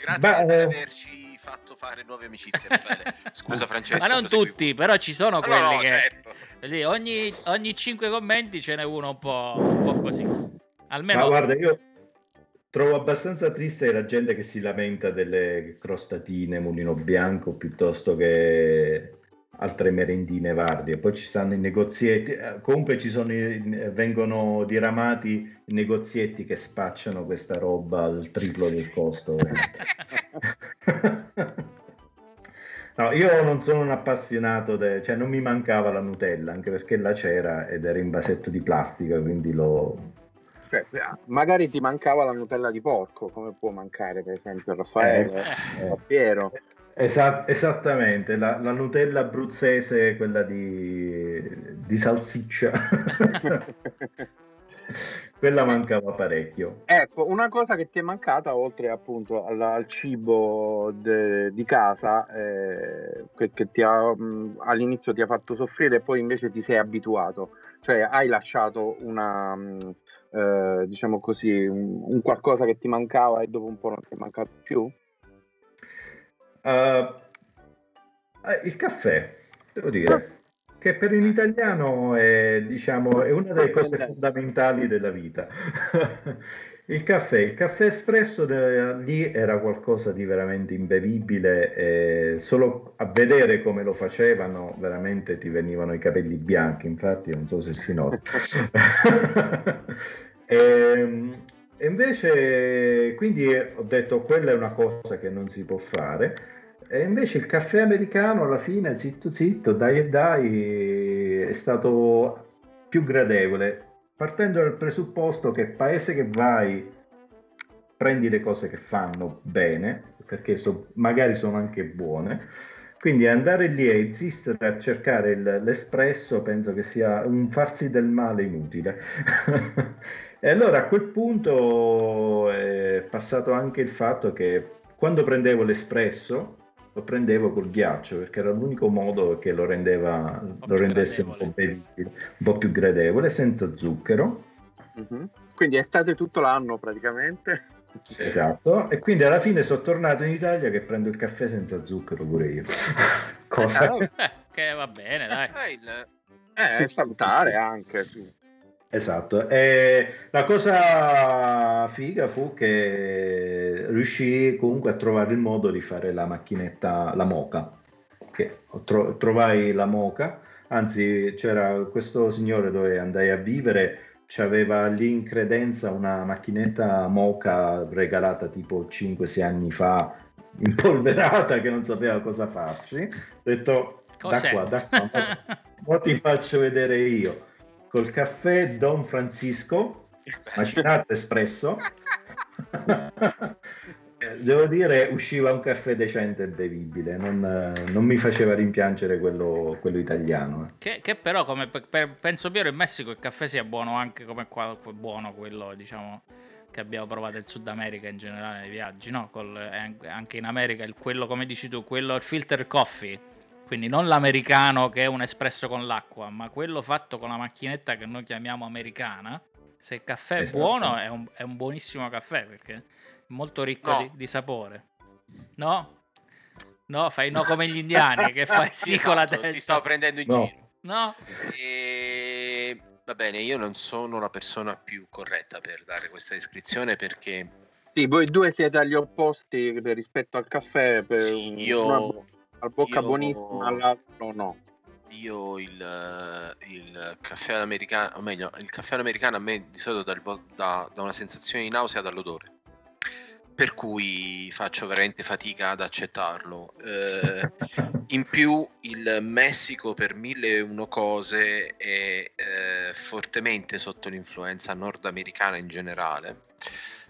Grazie Beh, per averci fatto fare nuove amicizie, Raffaele. Scusa Francesco, ma non tutti, però ci sono quelli, no, no, che certo. Lì, ogni, ogni cinque commenti ce n'è uno un po', un po' così. Almeno... Ma guarda, io trovo abbastanza triste la gente che si lamenta delle crostatine mulino bianco piuttosto che altre merendine varie. Poi ci stanno i negozietti, comunque ci sono i, vengono diramati i negozietti che spacciano questa roba al triplo del costo. No, io non sono un appassionato, de... cioè non mi mancava la Nutella, anche perché la c'era ed era in vasetto di plastica, quindi lo... Cioè, magari ti mancava la Nutella di porco, come può mancare per esempio Raffaele, eh, eh, Piero. Esat- esattamente, la, la Nutella abruzzese, quella di, di salsiccia. Quella mancava parecchio. Ecco, una cosa che ti è mancata, oltre appunto al, al cibo de, di casa, eh, che, che ti ha, mh, all'inizio ti ha fatto soffrire e poi invece ti sei abituato, cioè hai lasciato una... Mh, Eh, diciamo così, un, un qualcosa che ti mancava e dopo un po' non ti è mancato più? Uh, il caffè, devo dire, che per un italiano è, diciamo, è una delle cose fondamentali della vita. Il caffè, il caffè espresso de, lì era qualcosa di veramente imbevibile, e solo a vedere come lo facevano veramente ti venivano i capelli bianchi, infatti non so se si nota. e, e invece quindi ho detto quella è una cosa che non si può fare, e invece il caffè americano alla fine zitto zitto, dai e dai, è stato più gradevole. Partendo dal presupposto che paese che vai prendi le cose che fanno bene, perché so, magari sono anche buone, quindi andare lì e insistere a cercare il, l'espresso penso che sia un farsi del male inutile. E allora a quel punto è passato anche il fatto che quando prendevo l'espresso lo prendevo col ghiaccio, perché era l'unico modo che lo rendeva un lo rendesse un po' bevibile, un po' più gradevole, senza zucchero. Mm-hmm. Quindi è stato tutto l'anno praticamente. Esatto, e quindi alla fine sono tornato in Italia che prendo il caffè senza zucchero pure io. Cosa? Eh, che va bene, dai. Eh, sì, salutare sì. Anche, sì. Esatto, e la cosa figa fu che riuscii comunque a trovare il modo di fare la macchinetta, la moka, che tro- trovai la moka, anzi c'era questo signore dove andai a vivere, c'aveva lì in credenza una macchinetta moka regalata tipo cinque sei anni fa, impolverata, che non sapeva cosa farci, ho detto Cos'è? da qua, da qua, qua ti faccio vedere io. Col caffè Don Francisco macinato espresso. Devo dire usciva un caffè decente e bevibile, non, non mi faceva rimpiangere quello, quello italiano, che, che però come per, penso Piero in Messico il caffè sia buono anche come qua, buono quello diciamo che abbiamo provato in Sud America in generale nei viaggi, no? Col, anche in America il, quello come dici tu quello il filter coffee. Quindi non l'americano che è un espresso con l'acqua, ma quello fatto con la macchinetta che noi chiamiamo americana. Se il caffè è buono è un, è un buonissimo caffè, perché è molto ricco no. di, di sapore. No? No, fai no come gli indiani che fai sì esatto, con la testa. Ti sto prendendo in no. giro. No? E... Va bene, io non sono la persona più corretta per dare questa descrizione perché... Sì, voi due siete agli opposti rispetto al caffè. Per sì, io... Una... Al bocca io, buonissima, all'altro no. Io il, il caffè all'americano, o meglio, il caffè all'americano a me di solito dà da, da una sensazione di nausea dall'odore, per cui faccio veramente fatica ad accettarlo. Eh, in più il Messico per mille e uno cose è... Eh, eh, fortemente sotto l'influenza nordamericana in generale,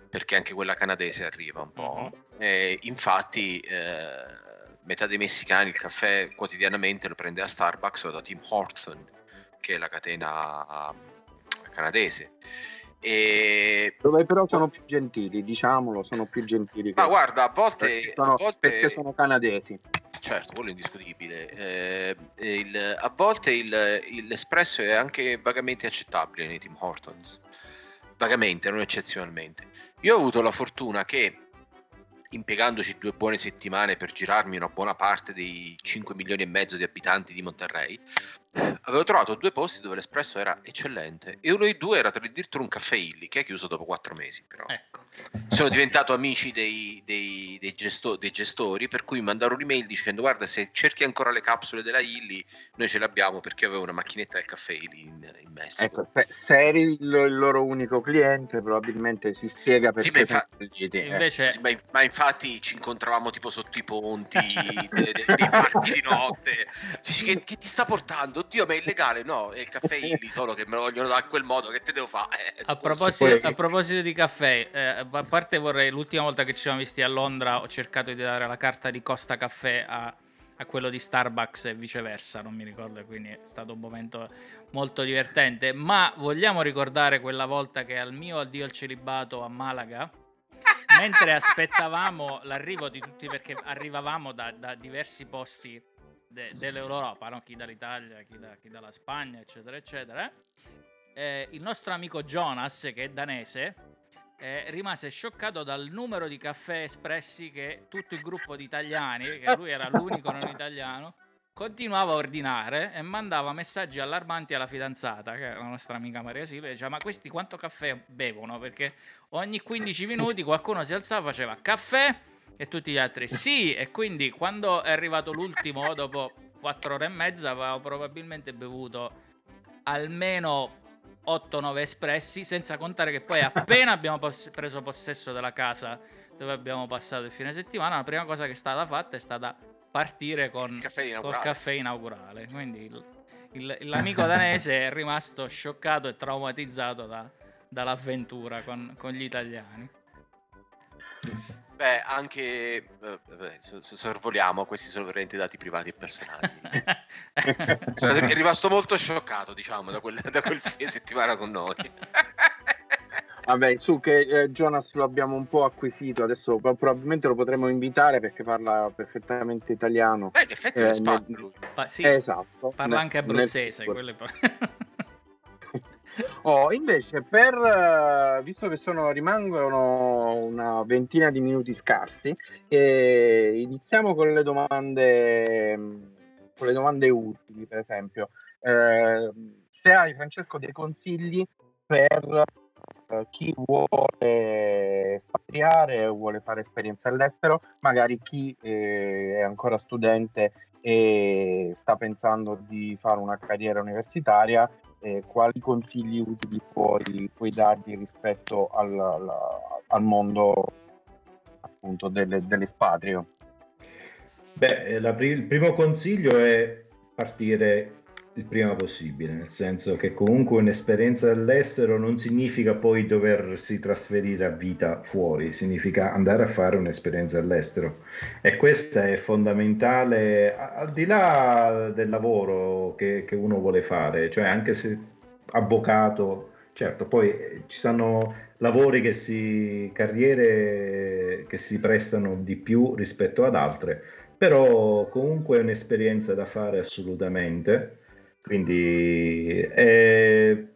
perché anche quella canadese arriva un po'. Uh-huh. E infatti eh, metà dei messicani il caffè quotidianamente lo prende a Starbucks o da Tim Horton, che è la catena canadese. E... dove però sono più gentili, diciamolo, sono più gentili. Ma che... guarda, a volte perché sono, a volte... perché sono canadesi. Certo, quello è indiscutibile. Eh, il, a volte il, il, l'espresso è anche vagamente accettabile nei Tim Hortons. Vagamente, non eccezionalmente. Io ho avuto la fortuna che, impiegandoci due buone settimane per girarmi una buona parte dei cinque milioni e mezzo di abitanti di Monterrey, avevo trovato due posti dove l'espresso era eccellente, e uno dei due era, tra l'altro, un Caffè Illy, che è chiuso dopo quattro mesi, però ecco. Sono diventato amici dei, dei, dei, gesto, dei gestori, per cui mandarono un'email dicendo: guarda, se cerchi ancora le capsule della Illy, noi ce le abbiamo, perché avevo una macchinetta del Caffè Illy in, in Messico. Ecco, se eri il, il loro unico cliente, probabilmente si spiega perché. Sì, ma, infa- idee, invece... eh. ma, ma infatti ci incontravamo tipo sotto i ponti, dei, dei parchi di notte. Dici, che, che ti sta portando? Oddio, ma è illegale? No, è il Caffè Illy, solo che me lo vogliono da quel modo, che te devo fare? Eh, a, proposito, a proposito di caffè, eh, a parte vorrei, l'ultima volta che ci siamo visti a Londra ho cercato di dare la carta di Costa Caffè a, a quello di Starbucks e viceversa, non mi ricordo, quindi è stato un momento molto divertente. Ma vogliamo ricordare quella volta che al mio addio al celibato a Malaga, mentre aspettavamo l'arrivo di tutti, perché arrivavamo da, da diversi posti de, dell'Europa, no? Chi dall'Italia, chi, da, chi dalla Spagna, eccetera eccetera, eh, il nostro amico Jonas, che è danese, Eh, rimase scioccato dal numero di caffè espressi che tutto il gruppo di italiani, che lui era l'unico non italiano, continuava a ordinare, e mandava messaggi allarmanti alla fidanzata, che era la nostra amica Maria Silvia, e diceva: ma questi quanto caffè bevono? Perché ogni quindici minuti qualcuno si alzava, faceva caffè, e tutti gli altri sì. E quindi quando è arrivato l'ultimo, dopo quattro ore e mezza, aveva probabilmente bevuto almeno otto nove espressi, senza contare che poi appena abbiamo pos- preso possesso della casa dove abbiamo passato il fine settimana, la prima cosa che è stata fatta è stata partire con il caffè inaugurale, col caffè inaugurale. Quindi il, il, l'amico danese è rimasto scioccato e traumatizzato da, dall'avventura con, con gli italiani. Beh, anche vabbè, sorvoliamo, questi sono veramente dati privati e personali. È rimasto molto scioccato, diciamo, da quel, da quel fine settimana con noi. Vabbè, su che eh, Jonas lo abbiamo un po' acquisito, adesso probabilmente lo potremo invitare perché parla perfettamente italiano. Beh, in effetti eh, spa- nel... pa- sì. Esatto. Parla nel, anche abruzzese, nel... quelle parole. Oh, invece, per visto che sono rimangono una ventina di minuti scarsi, eh, iniziamo con le domande con le domande utili. Per esempio, eh, se hai, Francesco, dei consigli per eh, chi vuole spatriare o vuole fare esperienza all'estero, magari chi eh, è ancora studente e sta pensando di fare una carriera universitaria, eh, quali consigli utili puoi, puoi dargli rispetto al, al, al mondo, appunto, delle, dell'espatrio? Beh, la, il primo consiglio è partire il prima possibile, nel senso che comunque un'esperienza all'estero non significa poi doversi trasferire a vita fuori, significa andare a fare un'esperienza all'estero, e questa è fondamentale, al di là del lavoro che, che uno vuole fare, cioè anche se avvocato, certo, poi ci sono lavori che si, carriere che si prestano di più rispetto ad altre, però comunque è un'esperienza da fare assolutamente. Quindi eh,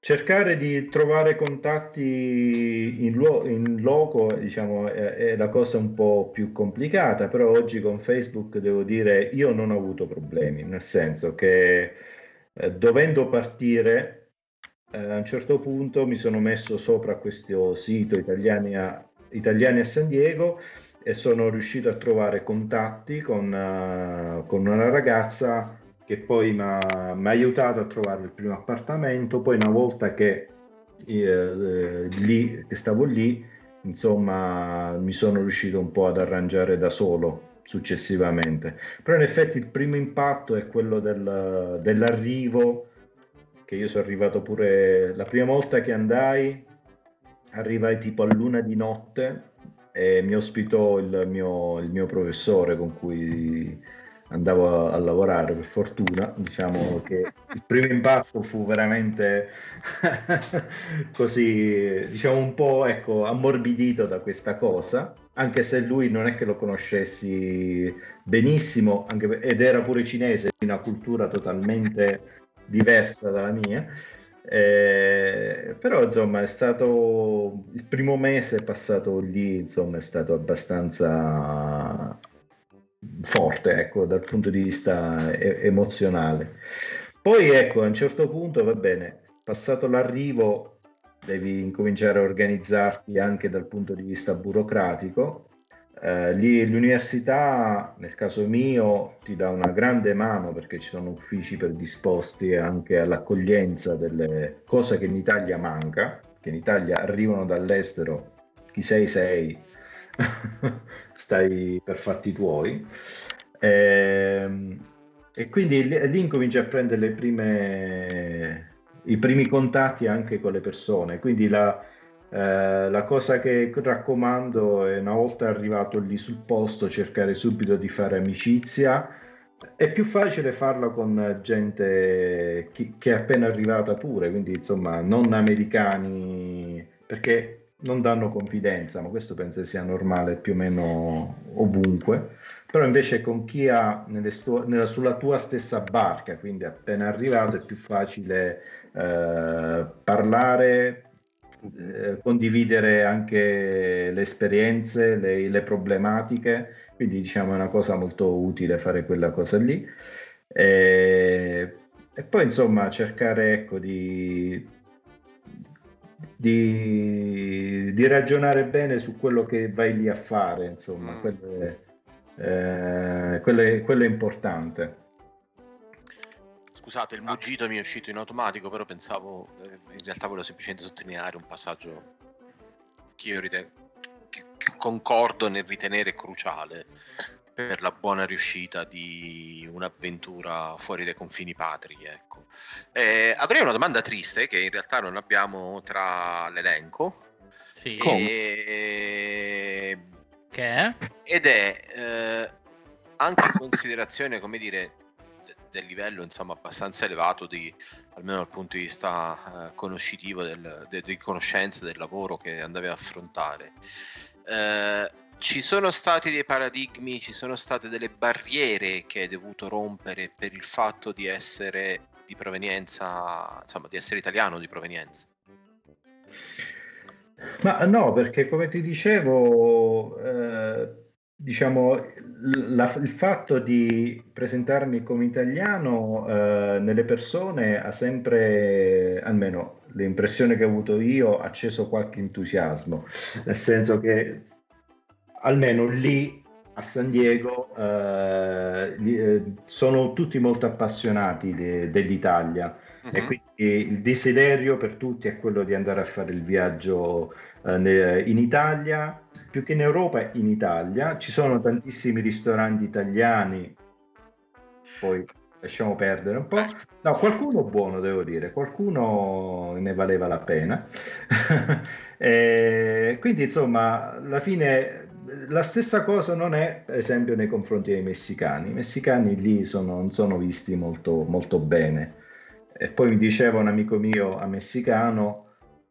cercare di trovare contatti in, luo- in loco, diciamo, è, è la cosa un po' più complicata, però oggi con Facebook devo dire io non ho avuto problemi, nel senso che eh, dovendo partire eh, a un certo punto mi sono messo sopra questo sito Italiani a, Italiani a San Diego, e sono riuscito a trovare contatti con, uh, con una ragazza che poi mi ha aiutato a trovare il primo appartamento. Poi una volta che, eh, lì, che stavo lì, insomma, mi sono riuscito un po' ad arrangiare da solo successivamente. Però in effetti il primo impatto è quello del, dell'arrivo, che io sono arrivato pure la prima volta che andai, arrivai tipo all'una di notte e mi ospitò il mio, il mio professore con cui andavo a, a lavorare, per fortuna. Diciamo che il primo impatto fu veramente così, diciamo un po', ecco, ammorbidito da questa cosa, anche se lui non è che lo conoscessi benissimo, anche, ed era pure cinese, di una cultura totalmente diversa dalla mia. Eh, però insomma è stato il primo mese passato lì, insomma è stato abbastanza forte, ecco, dal punto di vista e- emozionale. Poi ecco, a un certo punto, va bene, passato l'arrivo devi incominciare a organizzarti anche dal punto di vista burocratico. Eh, lì l'università, nel caso mio, ti dà una grande mano, perché ci sono uffici predisposti anche all'accoglienza delle cose che in Italia manca, che in Italia arrivano dall'estero, chi sei sei, stai per fatti tuoi. Eh, e quindi lì, lì incominci a prendere le prime, i primi contatti anche con le persone, quindi la Eh, la cosa che raccomando è, una volta arrivato lì sul posto, cercare subito di fare amicizia. È più facile farlo con gente chi, che è appena arrivata pure, quindi insomma non americani, perché non danno confidenza, ma questo penso sia normale più o meno ovunque. Però invece con chi ha nelle stu- nella, sulla tua stessa barca, quindi appena arrivato, è più facile eh, parlare, Eh, condividere anche le esperienze, le, le problematiche, quindi diciamo è una cosa molto utile fare quella cosa lì. E, e poi insomma cercare, ecco, di, di di ragionare bene su quello che vai lì a fare, insomma mm. quelle, eh, quelle, quello è importante. Scusate, il muggito mi è uscito in automatico, però pensavo, in realtà volevo semplicemente sottolineare un passaggio che io ritengo, che, che concordo nel ritenere cruciale per la buona riuscita di un'avventura fuori dai confini patri, ecco. Eh, avrei una domanda triste che in realtà non abbiamo tra l'elenco. Sì. E... Che? Ed è eh, anche in considerazione, come dire, del livello insomma abbastanza elevato di, almeno dal punto di vista eh, conoscitivo, del, de, di conoscenza del lavoro che andavi a affrontare, eh, ci sono stati dei paradigmi, ci sono state delle barriere che hai dovuto rompere per il fatto di essere di provenienza, insomma di essere italiano di provenienza? Ma no, perché come ti dicevo, eh... diciamo, la, il fatto di presentarmi come italiano eh, nelle persone ha sempre, almeno l'impressione che ho avuto io, acceso qualche entusiasmo, nel senso che almeno lì a San Diego eh, sono tutti molto appassionati de, dell'Italia. Uh-huh. E quindi il desiderio per tutti è quello di andare a fare il viaggio eh, in Italia, più che in Europa, in Italia. Ci sono tantissimi ristoranti italiani, poi lasciamo perdere un po'. No, qualcuno buono, devo dire, qualcuno ne valeva la pena. E quindi insomma, alla fine la stessa cosa non è, per esempio, nei confronti dei messicani. I messicani lì sono, non sono visti molto, molto bene. E poi mi diceva un amico mio a messicano,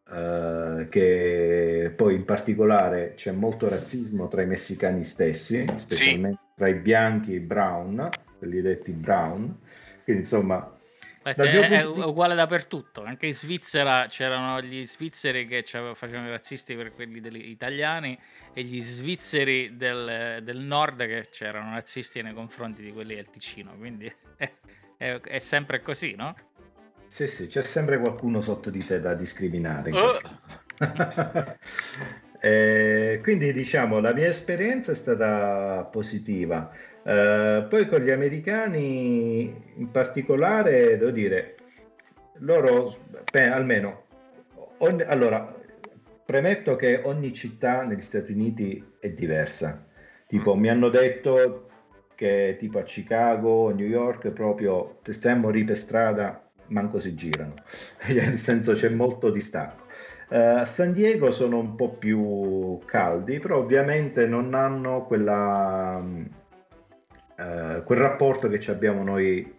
Uh, che poi in particolare c'è molto razzismo tra i messicani stessi, specialmente sì, tra i bianchi e i brown, quelli detti brown, quindi insomma è, è uguale dappertutto. Anche in Svizzera c'erano gli svizzeri che facevano i razzisti per quelli degli italiani, e gli svizzeri del, del nord che c'erano razzisti nei confronti di quelli del Ticino, quindi è, è, è sempre così, no? Sì, sì, c'è sempre qualcuno sotto di te da discriminare. Oh. Eh, quindi diciamo la mia esperienza è stata positiva. Eh, poi con gli americani in particolare, devo dire, loro, beh, almeno, ogni, allora, premetto che ogni città negli Stati Uniti è diversa. Tipo, mi hanno detto che tipo a Chicago, a New York, proprio, te stiamo lì per strada, manco si girano, nel senso c'è molto distacco. A uh, San Diego sono un po' più caldi, però ovviamente non hanno quella, uh, quel rapporto che abbiamo noi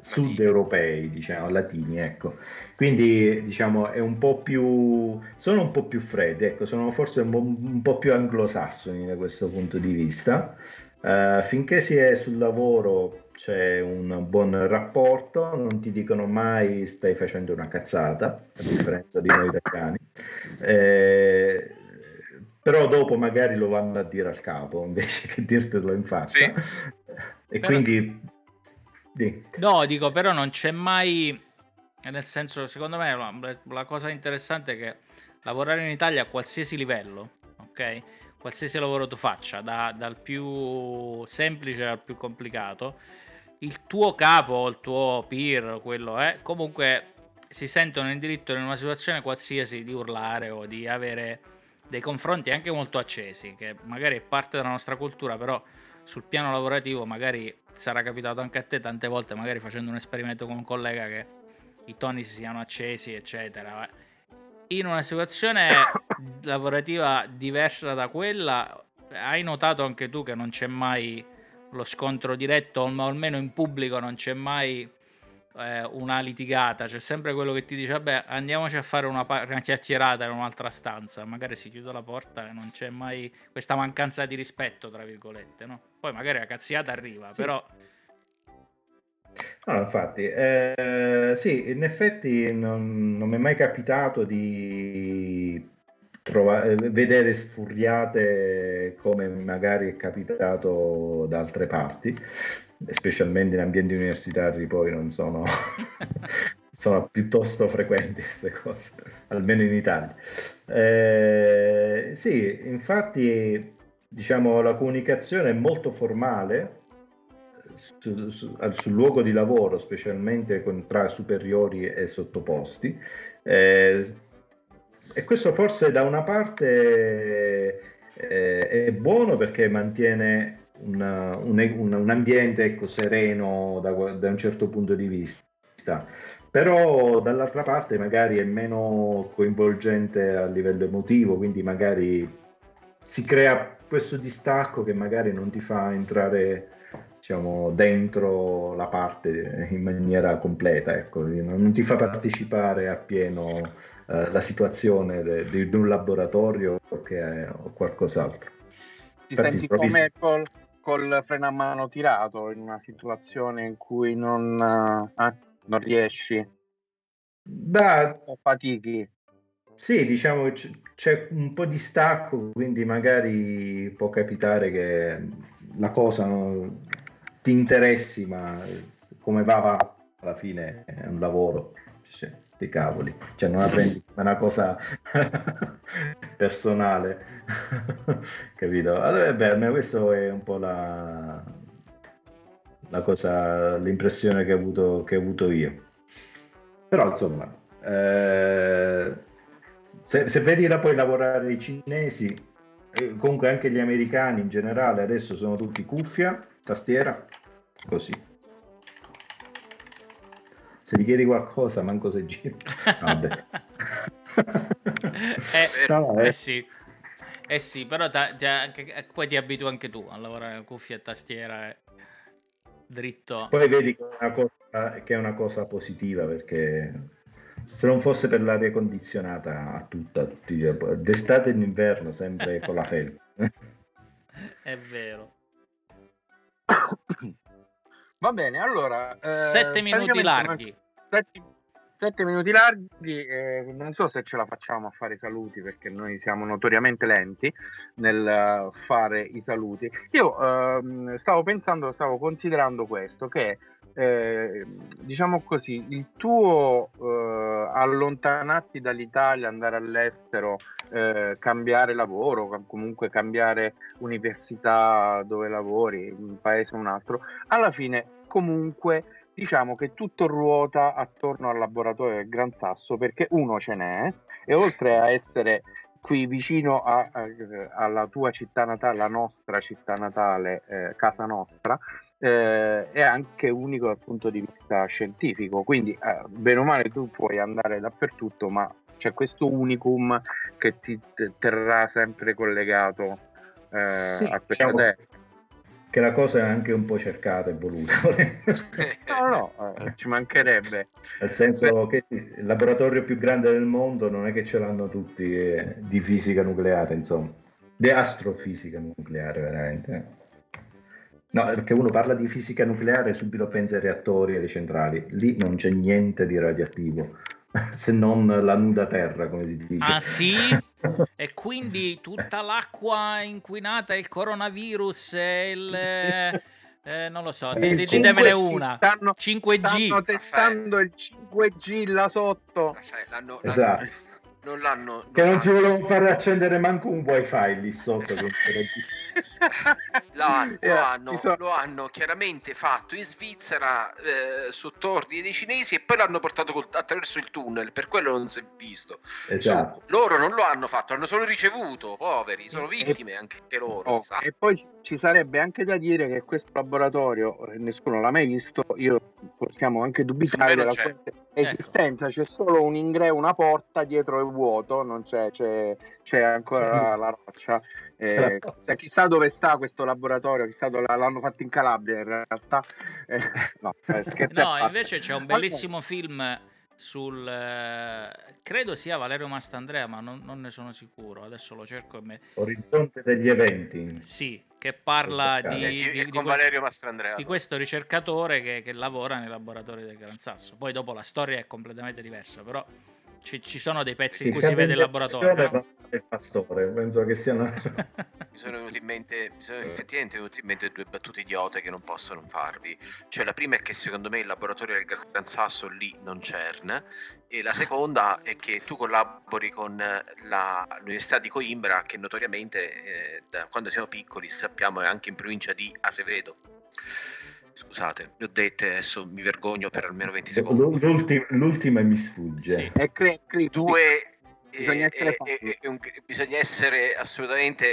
sud europei, diciamo latini, ecco. Quindi diciamo è un po' più, sono un po' più freddi, ecco, sono forse un, un po' più anglosassoni da questo punto di vista. Uh, finché si è sul lavoro c'è un buon rapporto, non ti dicono mai stai facendo una cazzata, a differenza di noi italiani, eh, però dopo magari lo vanno a dire al capo invece che dirtelo in faccia, sì. E però... quindi Dì. No, dico, però non c'è mai, nel senso, secondo me la, la cosa interessante è che lavorare in Italia a qualsiasi livello, ok, qualsiasi lavoro tu faccia, da, dal più semplice al più complicato, il tuo capo, il tuo peer, quello è, comunque si sentono in diritto, in una situazione qualsiasi, di urlare o di avere dei confronti anche molto accesi, che magari è parte della nostra cultura, però sul piano lavorativo magari sarà capitato anche a te tante volte, magari facendo un esperimento con un collega, che i toni si siano accesi eccetera. In una situazione lavorativa diversa da quella, hai notato anche tu che non c'è mai lo scontro diretto, ma almeno in pubblico non c'è mai eh, una litigata, c'è sempre quello che ti dice vabbè andiamoci a fare una, pa- una chiacchierata in un'altra stanza, magari si chiude la porta e non c'è mai questa mancanza di rispetto tra virgolette, no? Poi magari la cazziata arriva, sì. Però... No, infatti, eh, sì, in effetti non, non mi è mai capitato di trovare, vedere sfuriate come magari è capitato da altre parti, specialmente in ambienti universitari poi non sono... sono piuttosto frequenti queste cose, almeno in Italia. Eh, sì, infatti... Diciamo la comunicazione è molto formale su, su, sul luogo di lavoro, specialmente con, tra superiori e sottoposti, eh, e questo forse da una parte eh, è buono perché mantiene una, un, un, un ambiente, ecco, sereno da, da un certo punto di vista, però dall'altra parte magari è meno coinvolgente a livello emotivo, quindi magari si crea questo distacco che magari non ti fa entrare, diciamo, dentro la parte in maniera completa, ecco, non ti fa partecipare appieno eh, la situazione de, de, di un laboratorio che, o qualcos'altro. Ti Infatti, senti proprio... come col, col freno a mano tirato in una situazione in cui non, eh, non riesci, da... o fatichi. Sì, diciamo che c'è un po' di stacco, quindi magari può capitare che la cosa non ti interessi, ma come va va, alla fine è un lavoro, cioè, dei cavoli, cioè non la prendi come una cosa personale, capito? Allora, beh, almeno questo è un po' la, la cosa, l'impressione che ho avuto, che ho avuto io. Però insomma... Eh, Se, se vedi là poi lavorare i cinesi, eh, comunque anche gli americani in generale, adesso sono tutti cuffia, tastiera, così. Se gli chiedi qualcosa, manco se gira. Vabbè. eh, no, eh. eh sì, eh sì, però ta, ta, anche, poi ti abitui anche tu a lavorare a cuffia e tastiera, eh. Dritto. Poi vedi che è una cosa, che è una cosa positiva, perché... Se non fosse per l'aria condizionata a tutta, tutti, d'estate e d'inverno, sempre con la felpa. È vero. Va bene, allora... Sette eh, minuti larghi. Sette, sette minuti larghi, eh, non so se ce la facciamo a fare i saluti, perché noi siamo notoriamente lenti nel fare i saluti. Io eh, stavo pensando, stavo considerando questo, che... Eh, diciamo così, il tuo eh, allontanarti dall'Italia, andare all'estero, eh, cambiare lavoro, comunque cambiare università dove lavori, un paese o un altro, alla fine comunque diciamo che tutto ruota attorno al laboratorio del Gran Sasso, perché uno ce n'è, e oltre a essere qui vicino a, a, alla tua città natale, la nostra città natale, eh, casa nostra, eh, è anche unico dal punto di vista scientifico, quindi eh, bene o male tu puoi andare dappertutto, ma c'è questo unicum che ti terrà sempre collegato eh, sì, a questa terra. Che la cosa è anche un po' cercata e voluta. No, no, eh, ci mancherebbe. Nel senso che il laboratorio più grande del mondo non è che ce l'hanno tutti eh, di fisica nucleare, insomma. Di astrofisica nucleare, veramente. No, perché uno parla di fisica nucleare subito pensa ai reattori e alle centrali. Lì non c'è niente di radioattivo, se non la nuda terra, come si dice. Ah sì? E quindi tutta l'acqua inquinata, il coronavirus e il eh, non lo so, ditemene una. Stanno, cinque G. Stanno testando il cinque G là sotto. Sai, l'hanno, l'hanno, esatto. Non l'hanno. Non che non ci volevano fare accendere manco un wifi lì sotto. Lo hanno, lo, hanno, lo hanno chiaramente fatto in Svizzera eh, sotto ordine dei cinesi e poi l'hanno portato col, attraverso il tunnel, per quello non si è visto. Esatto. So, loro non lo hanno fatto, hanno solo ricevuto, poveri, sono vittime anche loro. Oh, e poi ci sarebbe anche da dire che questo laboratorio nessuno l'ha mai visto, io possiamo anche dubitare della sua esistenza, ecco. C'è solo un ingresso, una porta, dietro è vuoto, non c'è, c'è, c'è ancora la roccia. Eh, cioè, chissà dove sta questo laboratorio, chissà dove l'hanno fatto in Calabria in realtà. Eh, no, no invece c'è un bellissimo okay. film sul eh, credo sia Valerio Mastandrea, ma non, non ne sono sicuro, adesso lo cerco. Me... Orizzonte degli Eventi. Sì, che parla di, di, di, con di, Valerio Mastandrea, di questo ricercatore che, che lavora nei laboratori del Gran Sasso. Poi dopo la storia è completamente diversa, però Ci, ci sono dei pezzi sì, in cui si vede il laboratorio, no? Il pastore, penso che sia una... mi sono venuti in mente mi sono effettivamente venuti in mente due battute idiote che non posso non farvi, cioè la prima è che secondo me il laboratorio del Gran Sasso lì non c'erna, e la seconda è che tu collabori con la, l'università di Coimbra, che notoriamente eh, da quando siamo piccoli sappiamo è anche in provincia di Asevedo. Scusate, le ho dette, adesso mi vergogno per almeno venti secondi. L'ultima, l'ultima mi sfugge. Sì. È cre- cre- Due, bisogna, eh, essere eh, eh, un, bisogna essere assolutamente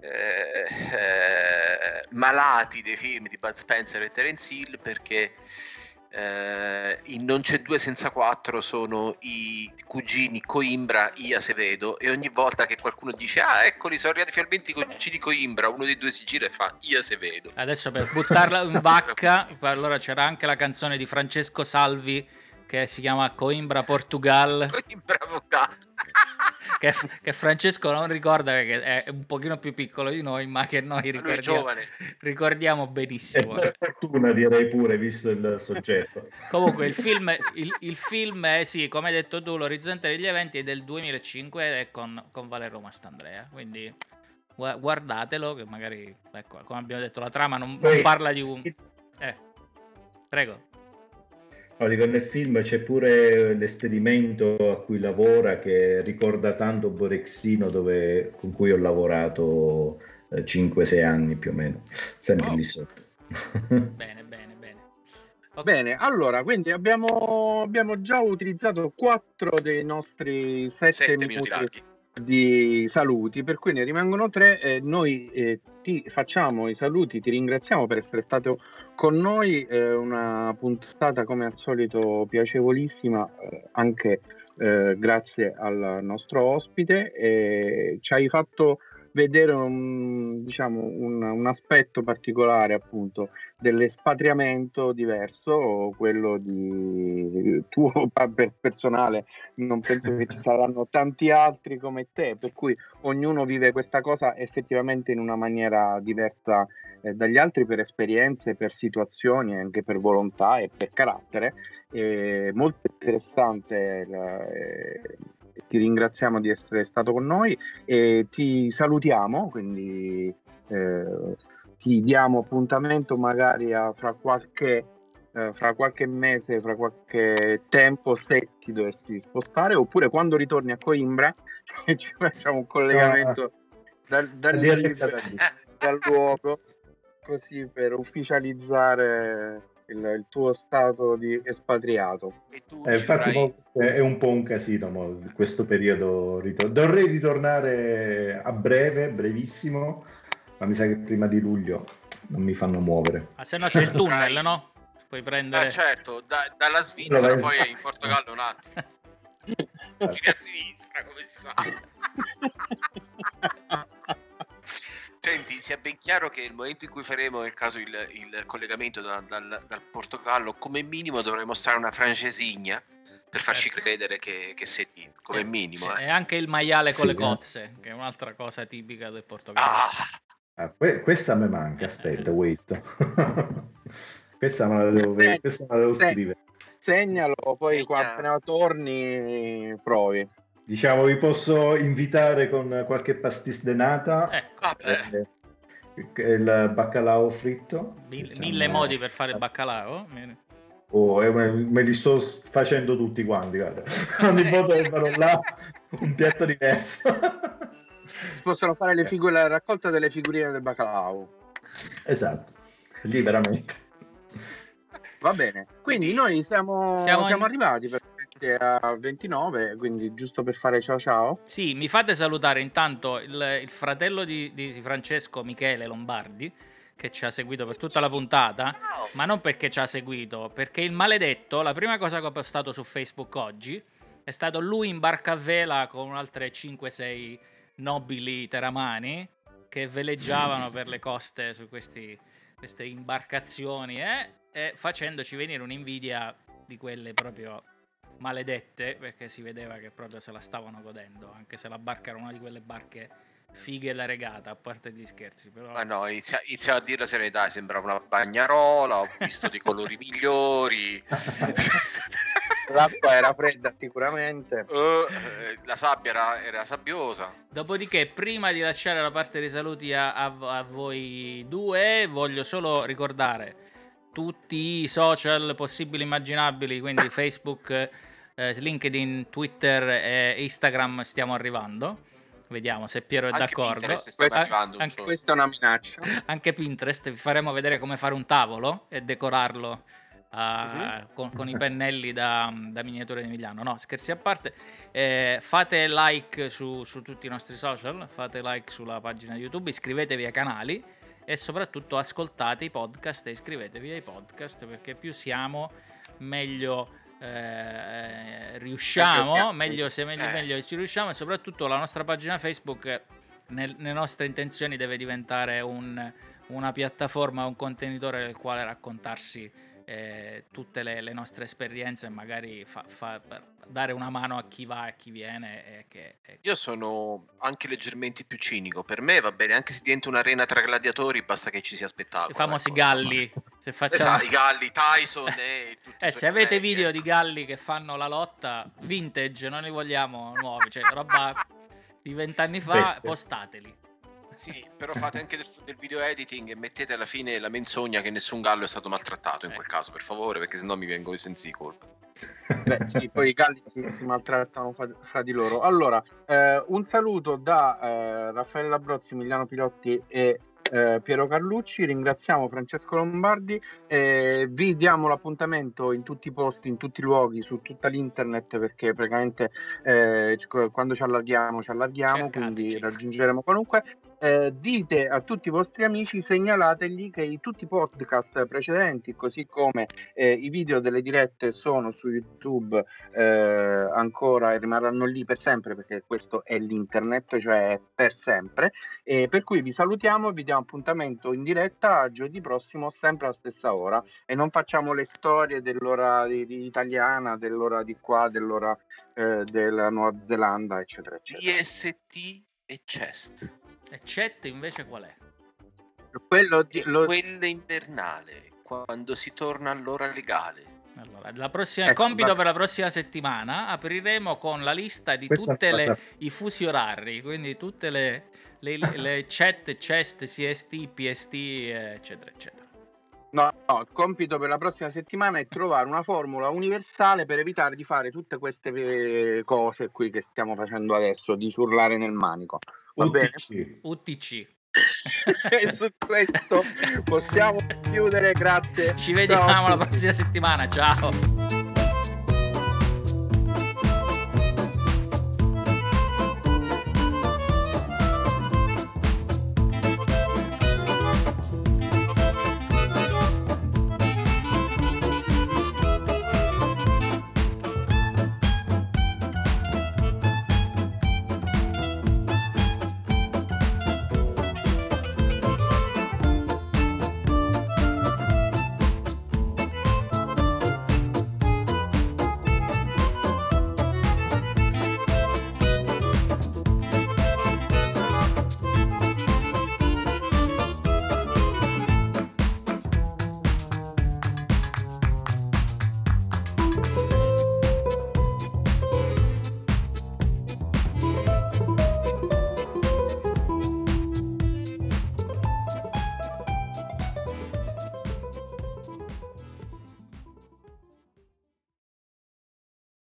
eh, eh, malati dei film di Bud Spencer e Terence Hill, perché eh, in Non c'è due senza quattro sono i cugini Coimbra e Asevedo, e ogni volta che qualcuno dice ah eccoli sono arrivati finalmente i cugini Coimbra, uno dei due si gira e fa io Asevedo. Adesso per buttarla in vacca, allora c'era anche la canzone di Francesco Salvi che si chiama Coimbra Portogallo, Coimbra Portogallo che, che Francesco non ricorda perché è un pochino più piccolo di noi, ma che noi ricordiamo, ricordiamo benissimo. E per fortuna direi pure, visto il soggetto. Comunque il film, il, il film è, sì, come hai detto tu, L'Orizzonte degli Eventi è del duemilacinque, è con, con Valerio Mastandrea, quindi guardatelo che magari, ecco, come abbiamo detto la trama non, non parla di un... Eh, prego. Nel film c'è pure l'esperimento a cui lavora che ricorda tanto Borexino, dove, con cui ho lavorato eh, cinque sei anni più o meno, sempre oh. lì sotto. Bene, bene, bene. Okay. Bene, allora, quindi abbiamo, abbiamo già utilizzato quattro dei nostri sette minuti larghi di saluti, per cui ne rimangono tre. Eh, noi eh, ti facciamo i saluti, ti ringraziamo per essere stato con noi, eh, una puntata come al solito piacevolissima, eh, anche eh, grazie al nostro ospite. Eh, ci hai fatto vedere un, diciamo, un, un aspetto particolare appunto dell'espatriamento diverso, quello di tuo personale, non penso che ci saranno tanti altri come te, per cui ognuno vive questa cosa effettivamente in una maniera diversa eh, dagli altri, per esperienze, per situazioni, anche per volontà e per carattere. Eh, molto interessante la, eh, ti ringraziamo di essere stato con noi e ti salutiamo, quindi eh, ti diamo appuntamento magari a, fra qualche eh, fra qualche mese, fra qualche tempo, se ti dovessi spostare, oppure quando ritorni a Coimbra ci facciamo un collegamento dal, dal, dal, dal, dal luogo, così per ufficializzare Il, il tuo stato di espatriato. E tu eh, infatti farai... è un po' un casino mo, questo periodo ritor- dovrei ritornare a breve, brevissimo, ma mi sa che prima di luglio non mi fanno muovere. Ah, se no c'è il tunnel, no? Puoi prendere... Ah, certo, da, dalla Svizzera poi in Portogallo un attimo. Giri a sinistra, come si sa. Senti, sia ben chiaro che nel momento in cui faremo nel caso il, il collegamento da, dal, dal Portogallo, come minimo dovremo stare una francesigna per farci credere che, che sei lì, come e, minimo. Eh. E anche il maiale con sì, le cozze, che è un'altra cosa tipica del Portogallo. Ah. Ah, que- questa me manca, aspetta, wait. Questa me la devo, ver- questa me la devo scrivere. Segnalo, poi Segna. Quando torni provi. Diciamo, vi posso invitare con qualche pastis de nata, ecco. Il baccalao fritto. Mille, diciamo, mille modi per fare il baccalao. Oh, me li sto facendo tutti quanti, guarda. Ogni volta che vado là, un piatto diverso. Si possono fare le figu- la raccolta delle figurine del baccalao. Esatto, lì veramente. Va bene, quindi noi siamo, siamo, siamo in... arrivati per... a ventinove, quindi giusto per fare ciao ciao. Sì, mi fate salutare intanto il, il fratello di, di Francesco, Michele Lombardi, che ci ha seguito per tutta la puntata, ma non perché ci ha seguito, perché il maledetto, la prima cosa che ho postato su Facebook oggi è stato lui in barca a vela con altre cinque sei nobili teramani che veleggiavano per le coste su questi, queste imbarcazioni eh, e facendoci venire un'invidia di quelle proprio... maledette, perché si vedeva che proprio se la stavano godendo, anche se la barca era una di quelle barche fighe da regata, a parte gli scherzi. Però... Ma no, inizia, inizia a dire la serietà, sembrava una bagnarola, ho visto dei colori migliori. L'acqua era fredda sicuramente. Uh, la sabbia era, era sabbiosa. Dopodiché, prima di lasciare la parte dei saluti a, a, a voi due, voglio solo ricordare tutti i social possibili immaginabili, quindi Facebook, eh, LinkedIn, Twitter e Instagram stiamo arrivando. Vediamo se Piero è anche d'accordo. An- anche questa è una minaccia. Anche Pinterest, vi faremo vedere come fare un tavolo e decorarlo uh, uh-huh. con, con i pennelli da, da miniature di Emiliano. No, scherzi a parte. Eh, fate like su, su tutti i nostri social, fate like sulla pagina YouTube, iscrivetevi ai canali. E soprattutto ascoltate i podcast e iscrivetevi ai podcast, perché più siamo meglio eh, riusciamo, meglio se meglio, eh. meglio ci riusciamo, e soprattutto la nostra pagina Facebook nel, nelle nostre intenzioni deve diventare un, una piattaforma, un contenitore nel quale raccontarsi eh, tutte le, le nostre esperienze e magari fa, fa, dare una mano a chi va e a chi viene e che, e... Io sono anche leggermente più cinico. Per me va bene anche se diventa un'arena tra gladiatori, basta che ci sia spettacolo. I famosi ecco, galli, se facciamo... esatto, i galli, Tyson e tutti eh, se avete colleghi, video ecco. di galli che fanno la lotta vintage, non li vogliamo nuovi, cioè roba di vent'anni fa, postateli. Sì, però fate anche del, del video editing e mettete alla fine la menzogna che nessun gallo è stato maltrattato in eh. quel caso, per favore, perché sennò mi vengo senza di colpa. Beh, sì, poi i galli si, si maltrattano fra, fra di loro. Allora, eh, un saluto da eh, Raffaele Labrozzi, Emiliano Pilotti e eh, Piero Carlucci. Ringraziamo Francesco Lombardi. Eh, vi diamo l'appuntamento in tutti i posti, in tutti i luoghi, su tutta l'internet, perché praticamente eh, quando ci allarghiamo, ci allarghiamo, cercate, quindi certo. raggiungeremo qualunque. Eh, dite a tutti i vostri amici, segnalategli che i, tutti i podcast precedenti, così come eh, i video delle dirette, sono su YouTube eh, ancora e rimarranno lì per sempre, perché questo è l'internet, cioè per sempre. E per cui vi salutiamo e vi diamo appuntamento in diretta giovedì prossimo, sempre alla stessa ora, e non facciamo le storie dell'ora di, di italiana, dell'ora di qua, dell'ora eh, della Nuova Zelanda, eccetera eccetera. I S T e C E S T. E C E T invece qual è? Quello di, lo... Quello invernale, quando si torna all'ora legale. Allora, la prossima, ecco, compito va. Per la prossima settimana apriremo con la lista di tutti i fusi orari, quindi tutte le, le, le, le C E T, C E S T, C S T, P S T, eccetera, eccetera. No, no, il compito per la prossima settimana è trovare una formula universale per evitare di fare tutte queste cose qui che stiamo facendo adesso, di urlare nel manico. Va U T C. Bene. U T C. E su questo possiamo chiudere, grazie. Ci vediamo ciao. La prossima settimana, ciao.